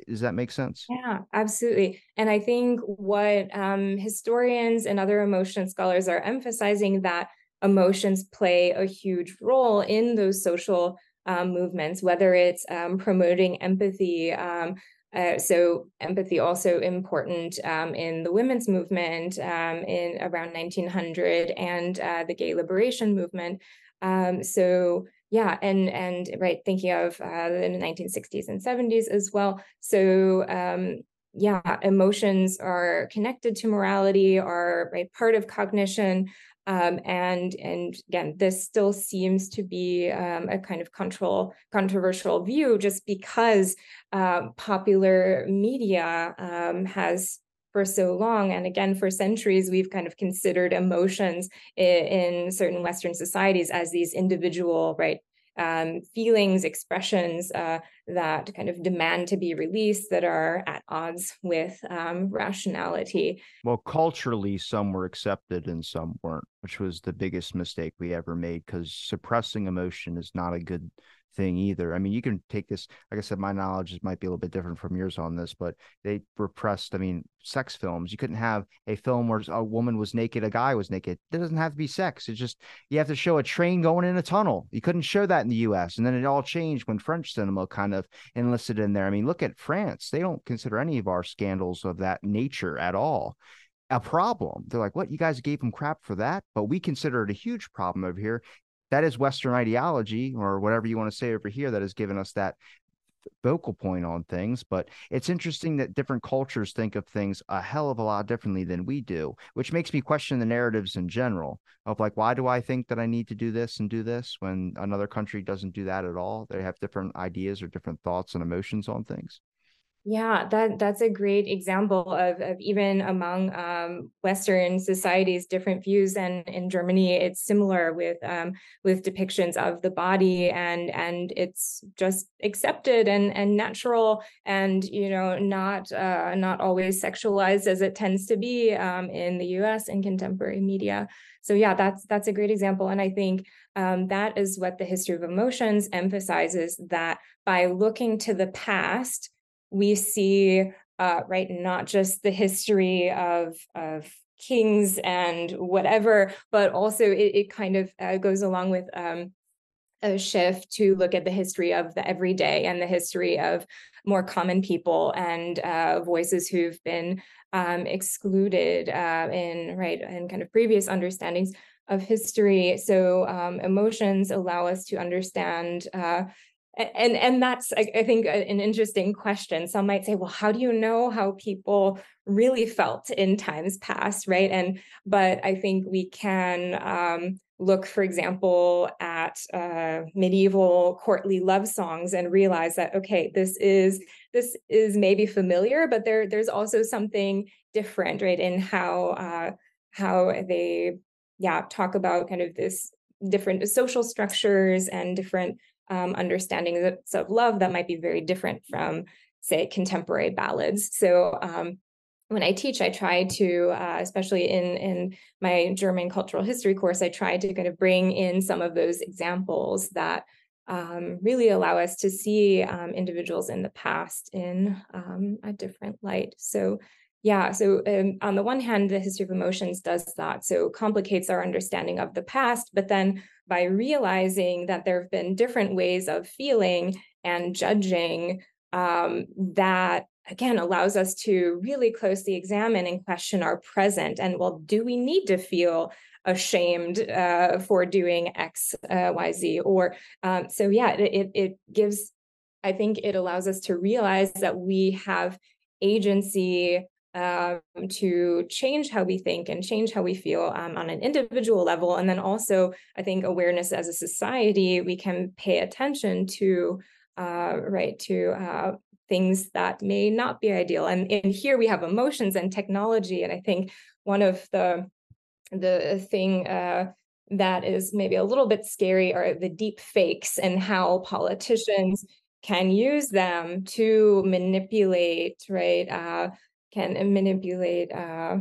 Does that make sense? Yeah, absolutely. And I think what um, historians and other emotion scholars are emphasizing, that emotions play a huge role in those social um, movements, whether it's um, promoting empathy. Um, uh, so empathy also important um, in the women's movement um, in around nineteen hundred and uh, the gay liberation movement. Um, so Yeah, and and right, thinking of uh, the nineteen sixties and seventies as well. So um, yeah, emotions are connected to morality, are right part of cognition, um, and and again, this still seems to be um, a kind of control controversial view, just because uh, popular media um, has. For so long, and again, for centuries, we've kind of considered emotions in, in certain Western societies as these individual, right, um, feelings, expressions uh, that kind of demand to be released, that are at odds with um, rationality. Well, culturally, some were accepted and some weren't, which was the biggest mistake we ever made, because suppressing emotion is not a good thing either. I mean, you can take this, like I said, my knowledge might be a little bit different from yours on this, but they repressed, I mean, sex films. You couldn't have a film where a woman was naked, a guy was naked. There doesn't have to be sex. It's just, you have to show a train going in a tunnel. You couldn't show that in the U S. And then it all changed when French cinema kind of enlisted in there. I mean, look at France. They don't consider any of our scandals of that nature at all a problem. They're like, what, you guys gave them crap for that? But we consider it a huge problem over here. That is Western ideology, or whatever you want to say over here, that has given us that focal point on things. But it's interesting that different cultures think of things a hell of a lot differently than we do, which makes me question the narratives in general of, like, why do I think that I need to do this and do this when another country doesn't do that at all? They have different ideas or different thoughts and emotions on things. Yeah, that that's a great example of, of even among um, Western societies, different views. And in Germany, it's similar with um, with depictions of the body, and and it's just accepted and and natural, and you know, not uh, not always sexualized as it tends to be um, in the U S in contemporary media. So yeah, that's that's a great example, and I think um, that is what the history of emotions emphasizes, that by looking to the past, we see, uh, right, not just the history of, of kings and whatever, but also it, it kind of uh, goes along with um, a shift to look at the history of the everyday and the history of more common people and uh, voices who've been um, excluded uh, in, right, in kind of previous understandings of history. So um, emotions allow us to understand uh And and that's, I think, an interesting question. Some might say, well, how do you know how people really felt in times past, right? And but I think we can um, look, for example, at uh, medieval courtly love songs and realize that, okay, this is this is maybe familiar, but there there's also something different, right, in how uh, how they yeah talk about kind of this different social structures and different. Um, understandings of love that might be very different from, say, contemporary ballads. So um, when I teach, I try to, uh, especially in, in my German cultural history course, I try to kind of bring in some of those examples that um, really allow us to see um, individuals in the past in um, a different light. So yeah, so um, on the one hand, the history of emotions does that, so complicates our understanding of the past, but then by realizing that there have been different ways of feeling and judging, um, that, again, allows us to really closely examine and question our present. And, well, do we need to feel ashamed uh, for doing X, uh, Y, Z? Or um, so, yeah, it, it gives I think it allows us to realize that we have agency um, to change how we think and change how we feel um, on an individual level. And then also, I think awareness as a society, we can pay attention to, uh, right, to uh, things that may not be ideal. And, and here we have emotions and technology. And I think one of the, the thing uh, that is maybe a little bit scary are the deep fakes and how politicians can use them to manipulate, right? Uh, can manipulate, uh,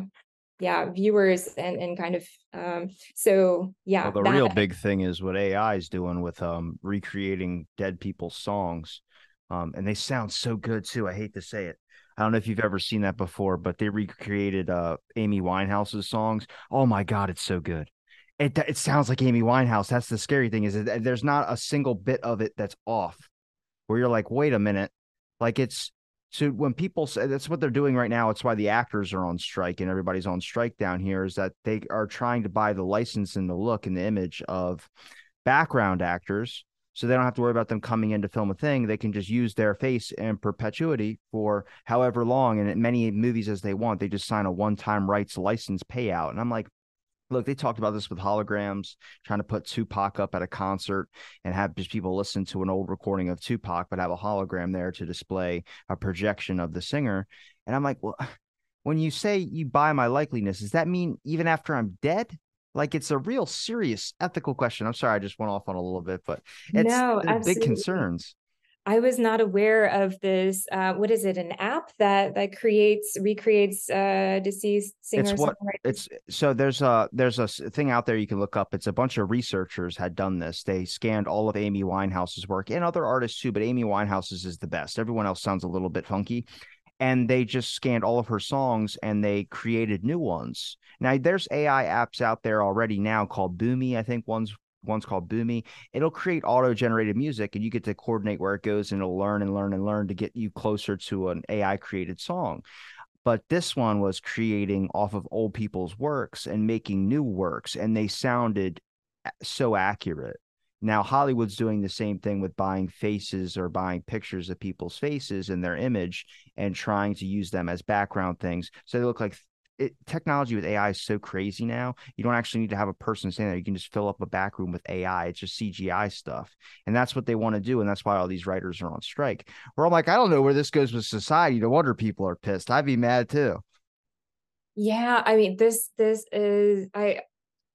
yeah, viewers and and kind of um, so yeah. Well, the that... real big thing is what A I is doing with um, recreating dead people's songs, um, and they sound so good too. I hate to say it. I don't know if you've ever seen that before, but they recreated uh, Amy Winehouse's songs. Oh my God, it's so good. It it sounds like Amy Winehouse. That's the scary thing, is that there's not a single bit of it that's off, where you're like, wait a minute, like it's, so when people say that's what they're doing right now, it's why the actors are on strike and everybody's on strike down here, is that they are trying to buy the license and the look and the image of background actors. So they don't have to worry about them coming in to film a thing. They can just use their face in perpetuity for however long, and in many movies as they want. They just sign a one-time rights license payout. And I'm like, look, they talked about this with holograms, trying to put Tupac up at a concert and have just people listen to an old recording of Tupac, but have a hologram there to display a projection of the singer. And I'm like, well, when you say you buy my likeliness, does that mean even after I'm dead? Like, it's a real serious ethical question. I'm sorry, I just went off on a little bit, but it's no, big concerns. I was not aware of this. Uh, what is it? An app that that creates recreates uh, deceased singers. It's what it's. So there's a there's a thing out there you can look up. It's a bunch of researchers had done this. They scanned all of Amy Winehouse's work and other artists too, but Amy Winehouse's is the best. Everyone else sounds a little bit funky, and they just scanned all of her songs and they created new ones. Now there's A I apps out there already now called Boomy. I think one's. One's called Boomy. It'll create auto-generated music, and you get to coordinate where it goes, and it'll learn and learn and learn to get you closer to an A I-created song. But this one was creating off of old people's works and making new works, and they sounded so accurate. Now, Hollywood's doing the same thing with buying faces or buying pictures of people's faces and their image and trying to use them as background things. So they look like It, technology with A I is so crazy now. You don't actually need to have a person standing there. You can just fill up a back room with A I. It's just C G I stuff. And that's what they want to do. And that's why all these writers are on strike. We're all like, I don't know where this goes with society. No wonder people are pissed. I'd be mad too. Yeah. I mean, this, this is, I,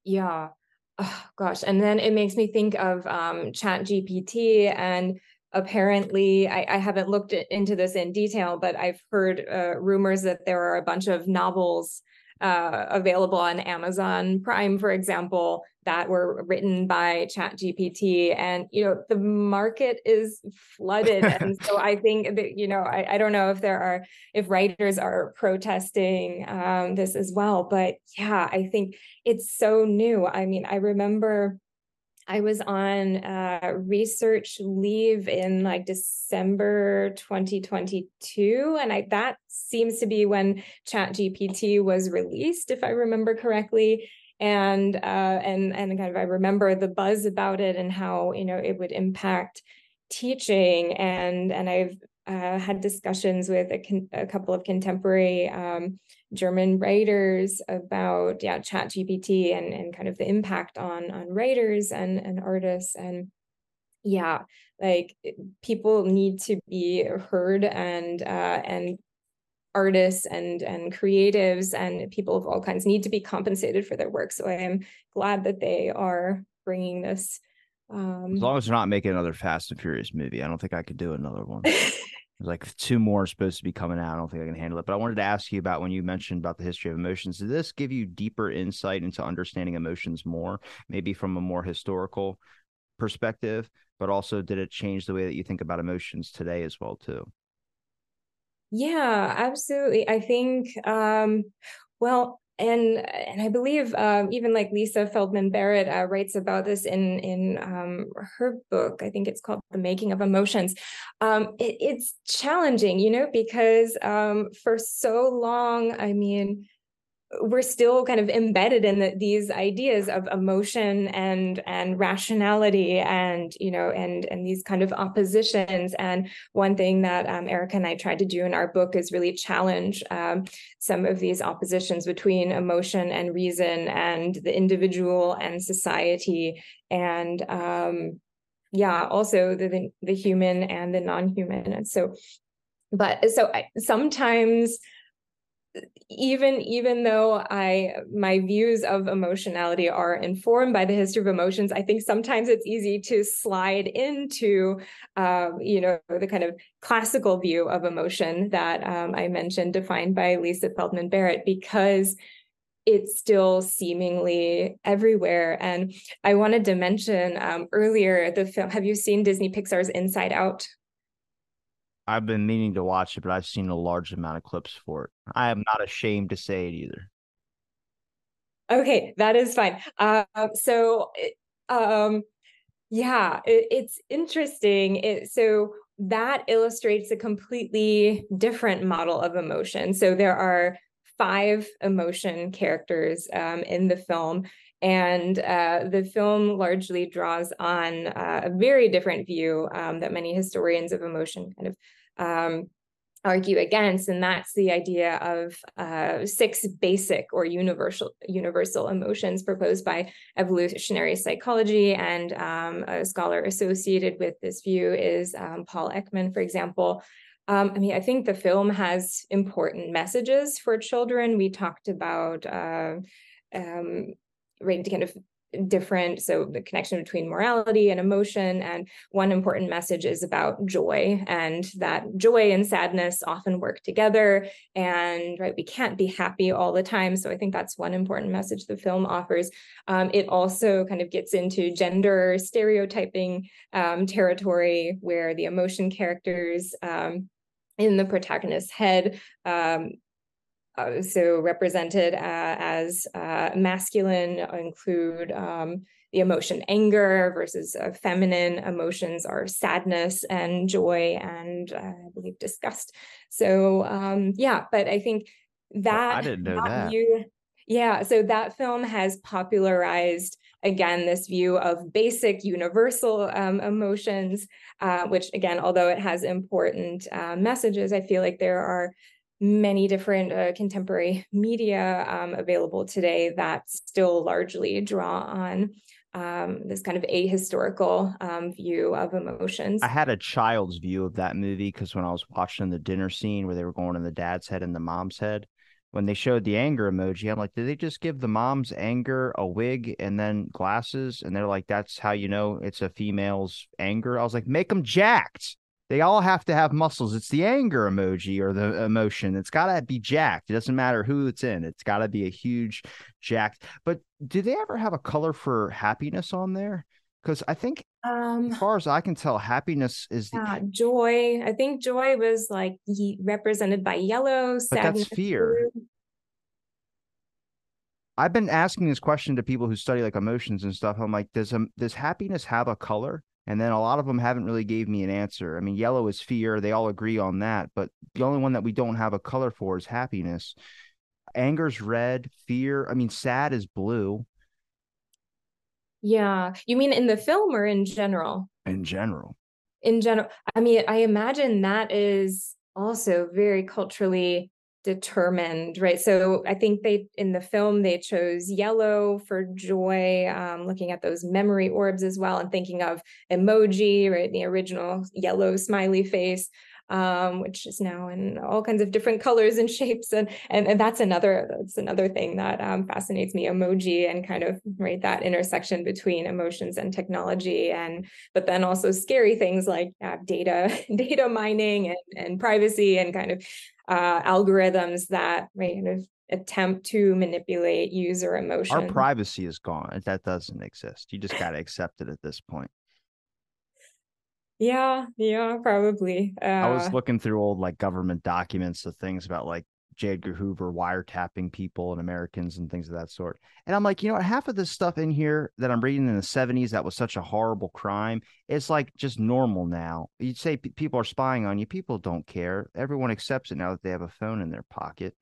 yeah. Oh, gosh. And then it makes me think of um, ChatGPT. And apparently, I, I haven't looked into this in detail, but I've heard uh, rumors that there are a bunch of novels uh, available on Amazon Prime, for example, that were written by ChatGPT. And, you know, the market is flooded. And so I think that, you know, I, I don't know if there are, if writers are protesting um, this as well. But yeah, I think it's so new. I mean, I remember I was on uh, research leave in like December twenty twenty-two, and I, that seems to be when ChatGPT was released, if I remember correctly. And uh, and and kind of I remember the buzz about it and how, you know, it would impact teaching. And and I've uh, had discussions with a, con- a couple of contemporary um, German writers about yeah ChatGPT and and kind of the impact on on writers and and artists, and yeah like people need to be heard, and uh and artists and and creatives and people of all kinds need to be compensated for their work. So I am glad that they are bringing this. Um as long as they're not making another Fast and Furious movie, I don't think I could do another one. Like two more are supposed to be coming out. I don't think I can handle it. But I wanted to ask you about when you mentioned about the history of emotions. Did this give you deeper insight into understanding emotions more, maybe from a more historical perspective, but also did it change the way that you think about emotions today as well too? Yeah, absolutely. I think, um, well, and and I believe um, even like Lisa Feldman Barrett uh, writes about this in in um, her book. I think it's called The Making of Emotions. Um, it, it's challenging, you know, because um, for so long, I mean, we're still kind of embedded in the, these ideas of emotion and and rationality and, you know, and and these kind of oppositions. And one thing that um, Erica and I tried to do in our book is really challenge um, some of these oppositions between emotion and reason and the individual and society. And um, yeah, also the, the, the human and the non-human. And so, but so I, sometimes Even even though I my views of emotionality are informed by the history of emotions, I think sometimes it's easy to slide into, uh, you know, the kind of classical view of emotion that um, I mentioned, defined by Lisa Feldman Barrett, because it's still seemingly everywhere. And I wanted to mention um, earlier the film. Have you seen Disney Pixar's Inside Out? I've been meaning to watch it, but I've seen a large amount of clips for it. I am not ashamed to say it either. Okay, that is fine. Uh, so, um, yeah, it, it's interesting. It, so that illustrates a completely different model of emotion. So there are five emotion characters um, in the film. And uh, the film largely draws on uh, a very different view um, that many historians of emotion kind of um, argue against, and that's the idea of uh, six basic or universal universal emotions proposed by evolutionary psychology. And um, a scholar associated with this view is um, Paul Ekman, for example. Um, I mean, I think the film has important messages for children. We talked about uh, um, right, kind of different, so the connection between morality and emotion. And one important message is about joy, and that joy and sadness often work together, and right, we can't be happy all the time. So I think that's one important message the film offers. Um, it also kind of gets into gender stereotyping um, territory, where the emotion characters um, in the protagonist's head um, Uh, so represented uh, as uh, masculine include um, the emotion anger versus uh, feminine emotions are sadness and joy and uh, I believe disgust. So um, yeah, but I think that well, I didn't know that. View, yeah, so that film has popularized again this view of basic universal um, emotions, uh, which again, although it has important uh, messages, I feel like there are many different uh, contemporary media um, available today that still largely draw on um, this kind of ahistorical um, view of emotions. I had a child's view of that movie because when I was watching the dinner scene where they were going in the dad's head and the mom's head, when they showed the anger emoji, I'm like, did they just give the mom's anger a wig and then glasses? And they're like, that's how you know it's a female's anger. I was like, make them jacked. They all have to have muscles. It's the anger emoji or the emotion. It's got to be jacked. It doesn't matter who it's in. It's got to be a huge jacked. But do they ever have a color for happiness on there? Because I think um, as far as I can tell, happiness is the yeah, joy. I think joy was like represented by yellow. But that's fear. Blue. I've been asking this question to people who study like emotions and stuff. I'm like, does um, does happiness have a color? And then a lot of them haven't really gave me an answer. I mean, yellow is fear. They all agree on that. But the only one that we don't have a color for is happiness. Anger's red, fear. I mean, sad is blue. Yeah. You mean in the film or in general? In general. In general. I mean, I imagine that is also very culturally determined, right? So I think they, in the film, they chose yellow for joy, um, looking at those memory orbs as well and thinking of emoji, right? The original yellow smiley face, um, which is now in all kinds of different colors and shapes. And, and, and that's another, that's another thing that um, fascinates me, emoji and kind of, right, that intersection between emotions and technology. And, but then also scary things like uh, data, data mining and, and privacy and kind of Uh, algorithms that right, attempt to manipulate user emotion. Our privacy is gone. That doesn't exist. You just got to accept it at this point. Yeah, yeah, probably. Uh, I was looking through old like government documents of things about like J. Edgar Hoover wiretapping people and Americans and things of that sort. And I'm like, you know what? Half of this stuff in here that I'm reading in the seventies that was such a horrible crime, it's like just normal now. You'd say p- people are spying on you. People don't care. Everyone accepts it now that they have a phone in their pocket.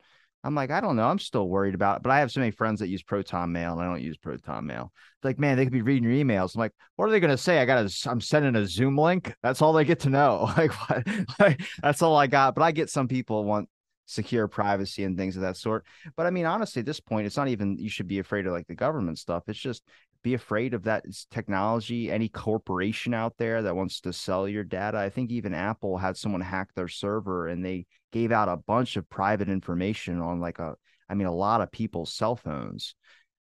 I'm like, I don't know. I'm still worried about it. But I have so many friends that use ProtonMail, and I don't use ProtonMail. It's like, man, they could be reading your emails. I'm like, what are they going to say? I got to, I'm sending a Zoom link. That's all they get to know. Like, what? Like, that's all I got. But I get some people want secure privacy and things of that sort. But I mean, honestly, at this point, it's not even, you should be afraid of like the government stuff. It's just be afraid of that it's technology, any corporation out there that wants to sell your data. I think even Apple had someone hack their server and they gave out a bunch of private information on like a, I mean, a lot of people's cell phones,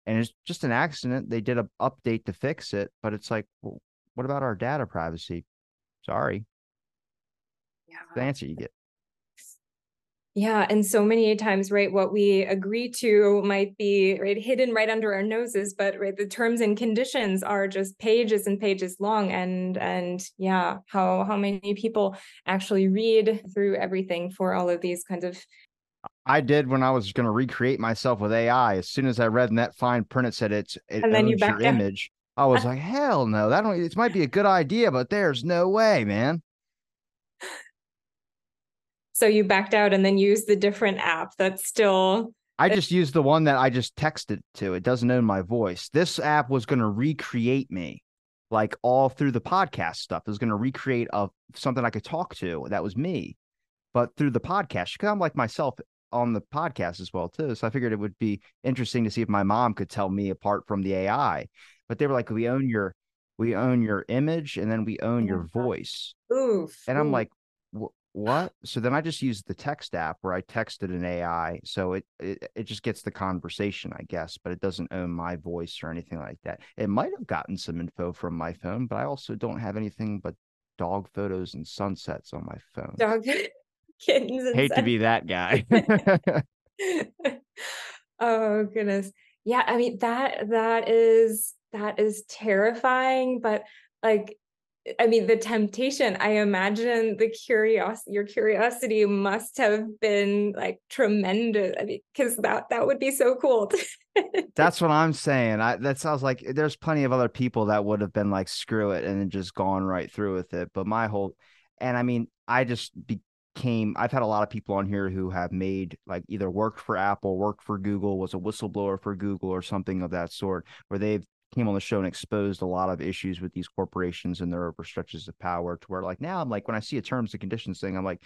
and it's just an accident. They did an update to fix it, but it's like, well, what about our data privacy? Sorry. Yeah. That's the answer you get. Yeah. And so many times, right, what we agree to might be right hidden right under our noses, but right, the terms and conditions are just pages and pages long. And and yeah, how how many people actually read through everything for all of these kinds of. I did when I was going to recreate myself with A I. As soon as I read in that fine print, it said it's it and then you backed your down. Image. I was like, hell no, that don't. It might be a good idea, but there's no way, man. So you backed out and then used the different app that's still... I just used the one that I just texted to. It doesn't own my voice. This app was going to recreate me, like all through the podcast stuff. It was going to recreate a, something I could talk to. That was me, but through the podcast, because I'm like myself on the podcast as well, too. So I figured it would be interesting to see if my mom could tell me apart from the A I. But they were like, we own your, we own your image and then we own your voice. Oof. And I'm like... what? So then I just used the text app where I texted an A I. So it, it it just gets the conversation, I guess, but it doesn't own my voice or anything like that. It might have gotten some info from my phone, but I also don't have anything but dog photos and sunsets on my phone. Dog kittens and hate sunsets. To be that guy. Oh, goodness. Yeah, I mean, that that is that is terrifying, but like, I mean, the temptation, I imagine the curiosity, your curiosity must have been like tremendous. I mean, because that, that would be so cool. That's what I'm saying. I, that sounds like there's plenty of other people that would have been like, screw it, and then just gone right through with it. But my whole, and I mean, I just became, I've had a lot of people on here who have made like either worked for Apple, worked for Google, was a whistleblower for Google or something of that sort, where they've came on the show and exposed a lot of issues with these corporations and their overstretches of power, to where like now I'm like, when I see a terms and conditions thing, I'm like,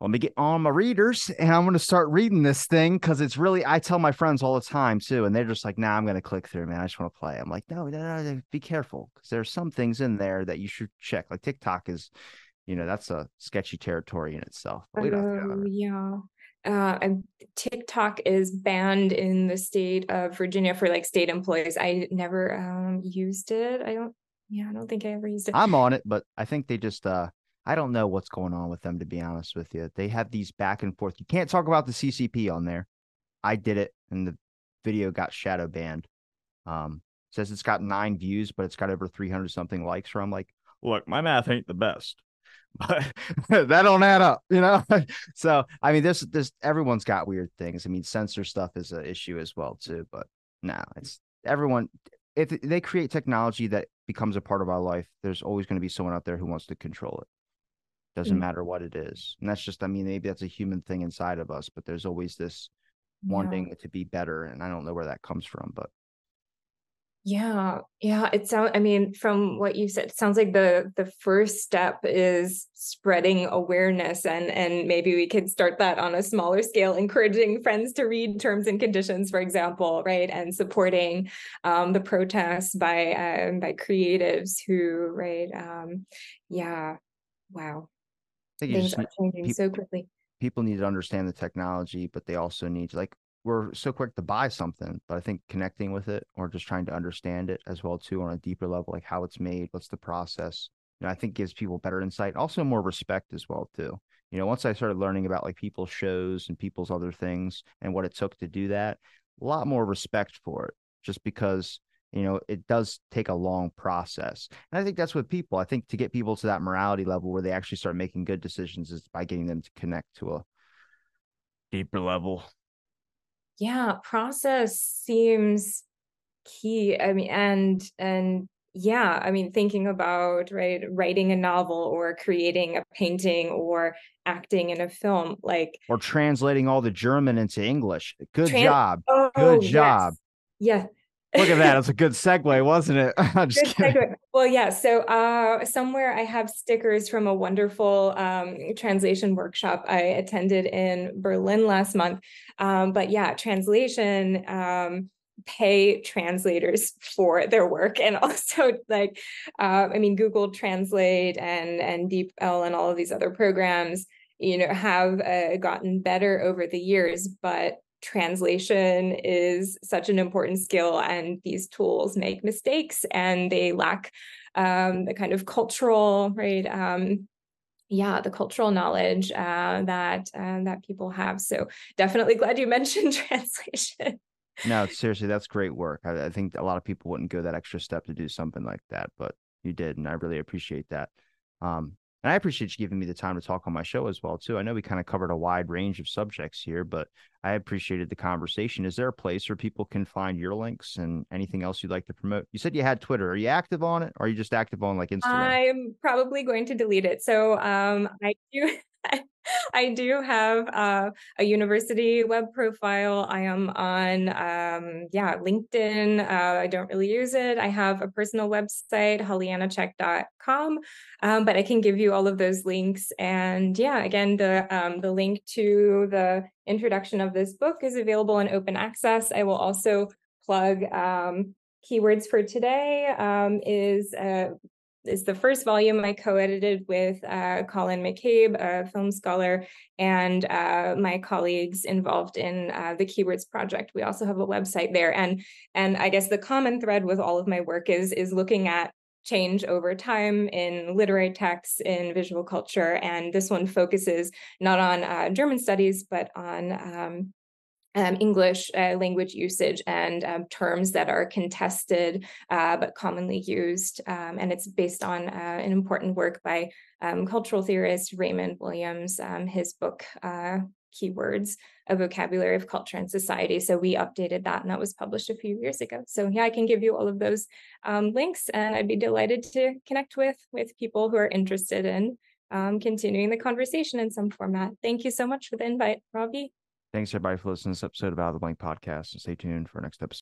let me get on my readers and I'm going to start reading this thing. Cause it's really, I tell my friends all the time too. And they're just like, nah, I'm going to click through, man. I just want to play. I'm like, no, no, no, be careful. Cause there's some things in there that you should check. Like TikTok is, you know, that's a sketchy territory in itself. But we don't uh, yeah. Uh, TikTok is banned in the state of Virginia for like state employees. I never um, used it. I don't, yeah, I don't think I ever used it. I'm on it, but I think they just, uh, I don't know what's going on with them, to be honest with you. They have these back and forth. You can't talk about the C C P on there. I did it and the video got shadow banned. Um, it says it's got nine views, but it's got over three hundred something likes, where I'm like, look, my math ain't the best. But that don't add up, you know? So, I mean, this, this, everyone's got weird things. I mean, censor stuff is an issue as well, too. But no, it's everyone. If they create technology that becomes a part of our life, there's always going to be someone out there who wants to control it. Doesn't mm-hmm. matter what it is. And that's just, I mean, maybe that's a human thing inside of us, but there's always this wanting yeah. it to be better. And I don't know where that comes from, but. Yeah. Yeah. It sounds, I mean, from what you said, it sounds like the, the first step is spreading awareness, and, and maybe we could start that on a smaller scale, encouraging friends to read terms and conditions, for example, right. And supporting um, the protests by, um, by creatives who, right. Um, yeah. Wow. Things are changing people, so quickly. People need to understand the technology, but they also need to, like, we're so quick to buy something, but I think connecting with it or just trying to understand it as well, too, on a deeper level, like how it's made, what's the process, you know, I think gives people better insight, also more respect as well, too. You know, once I started learning about like people's shows and people's other things and what it took to do that, a lot more respect for it, just because, you know, it does take a long process. And I think that's what people, I think to get people to that morality level where they actually start making good decisions is by getting them to connect to a deeper level. Yeah, process seems key. I mean, and and yeah, I mean, thinking about right, writing a novel or creating a painting or acting in a film, like or translating all the German into English. Good trans- job. Oh, good job. Yes. Yeah. Look at that. It's a good segue, wasn't it? I'm just good kidding. Segue. Well, yeah. So uh, somewhere I have stickers from a wonderful um, translation workshop I attended in Berlin last month. Um, but yeah, translation, um, pay translators for their work. And also like, uh, I mean, Google Translate and, and DeepL and all of these other programs, you know, have uh, gotten better over the years, but translation is such an important skill, and these tools make mistakes and they lack um, the kind of cultural, right? Um, yeah, the cultural knowledge uh, that uh, that people have. So definitely glad you mentioned translation. No, seriously, that's great work. I, I think a lot of people wouldn't go that extra step to do something like that, but you did, and I really appreciate that. Um, and I appreciate you giving me the time to talk on my show as well, too. I know we kind of covered a wide range of subjects here, but I appreciated the conversation. Is there a place where people can find your links and anything else you'd like to promote? You said you had Twitter. Are you active on it? Or are you just active on like Instagram? I'm probably going to delete it. So um, I do I do have uh, a university web profile. I am on, um, yeah, LinkedIn. Uh, I don't really use it. I have a personal website, holly yanacek dot com, um, but I can give you all of those links. And yeah, again, the um, the link to the introduction of this book is available in open access. I will also plug um, Keywords for Today um, is uh, is the first volume I co-edited with uh, Colin McCabe, a film scholar, and uh, my colleagues involved in uh, the Keywords project. We also have a website there. And, and I guess the common thread with all of my work is, is looking at change over time in literary texts, in visual culture. And this one focuses not on uh, German studies, but on um, Um, English uh, language usage and um, terms that are contested uh, but commonly used. Um, and it's based on uh, an important work by um, cultural theorist Raymond Williams, um, his book, uh, Keywords, A Vocabulary of Culture and Society. So we updated that, and that was published a few years ago. So yeah, I can give you all of those um, links, and I'd be delighted to connect with, with people who are interested in um, continuing the conversation in some format. Thank you so much for the invite, Robbie. Thanks, everybody, for listening to this episode of Out of the Blank Podcast. Stay tuned for our next episode.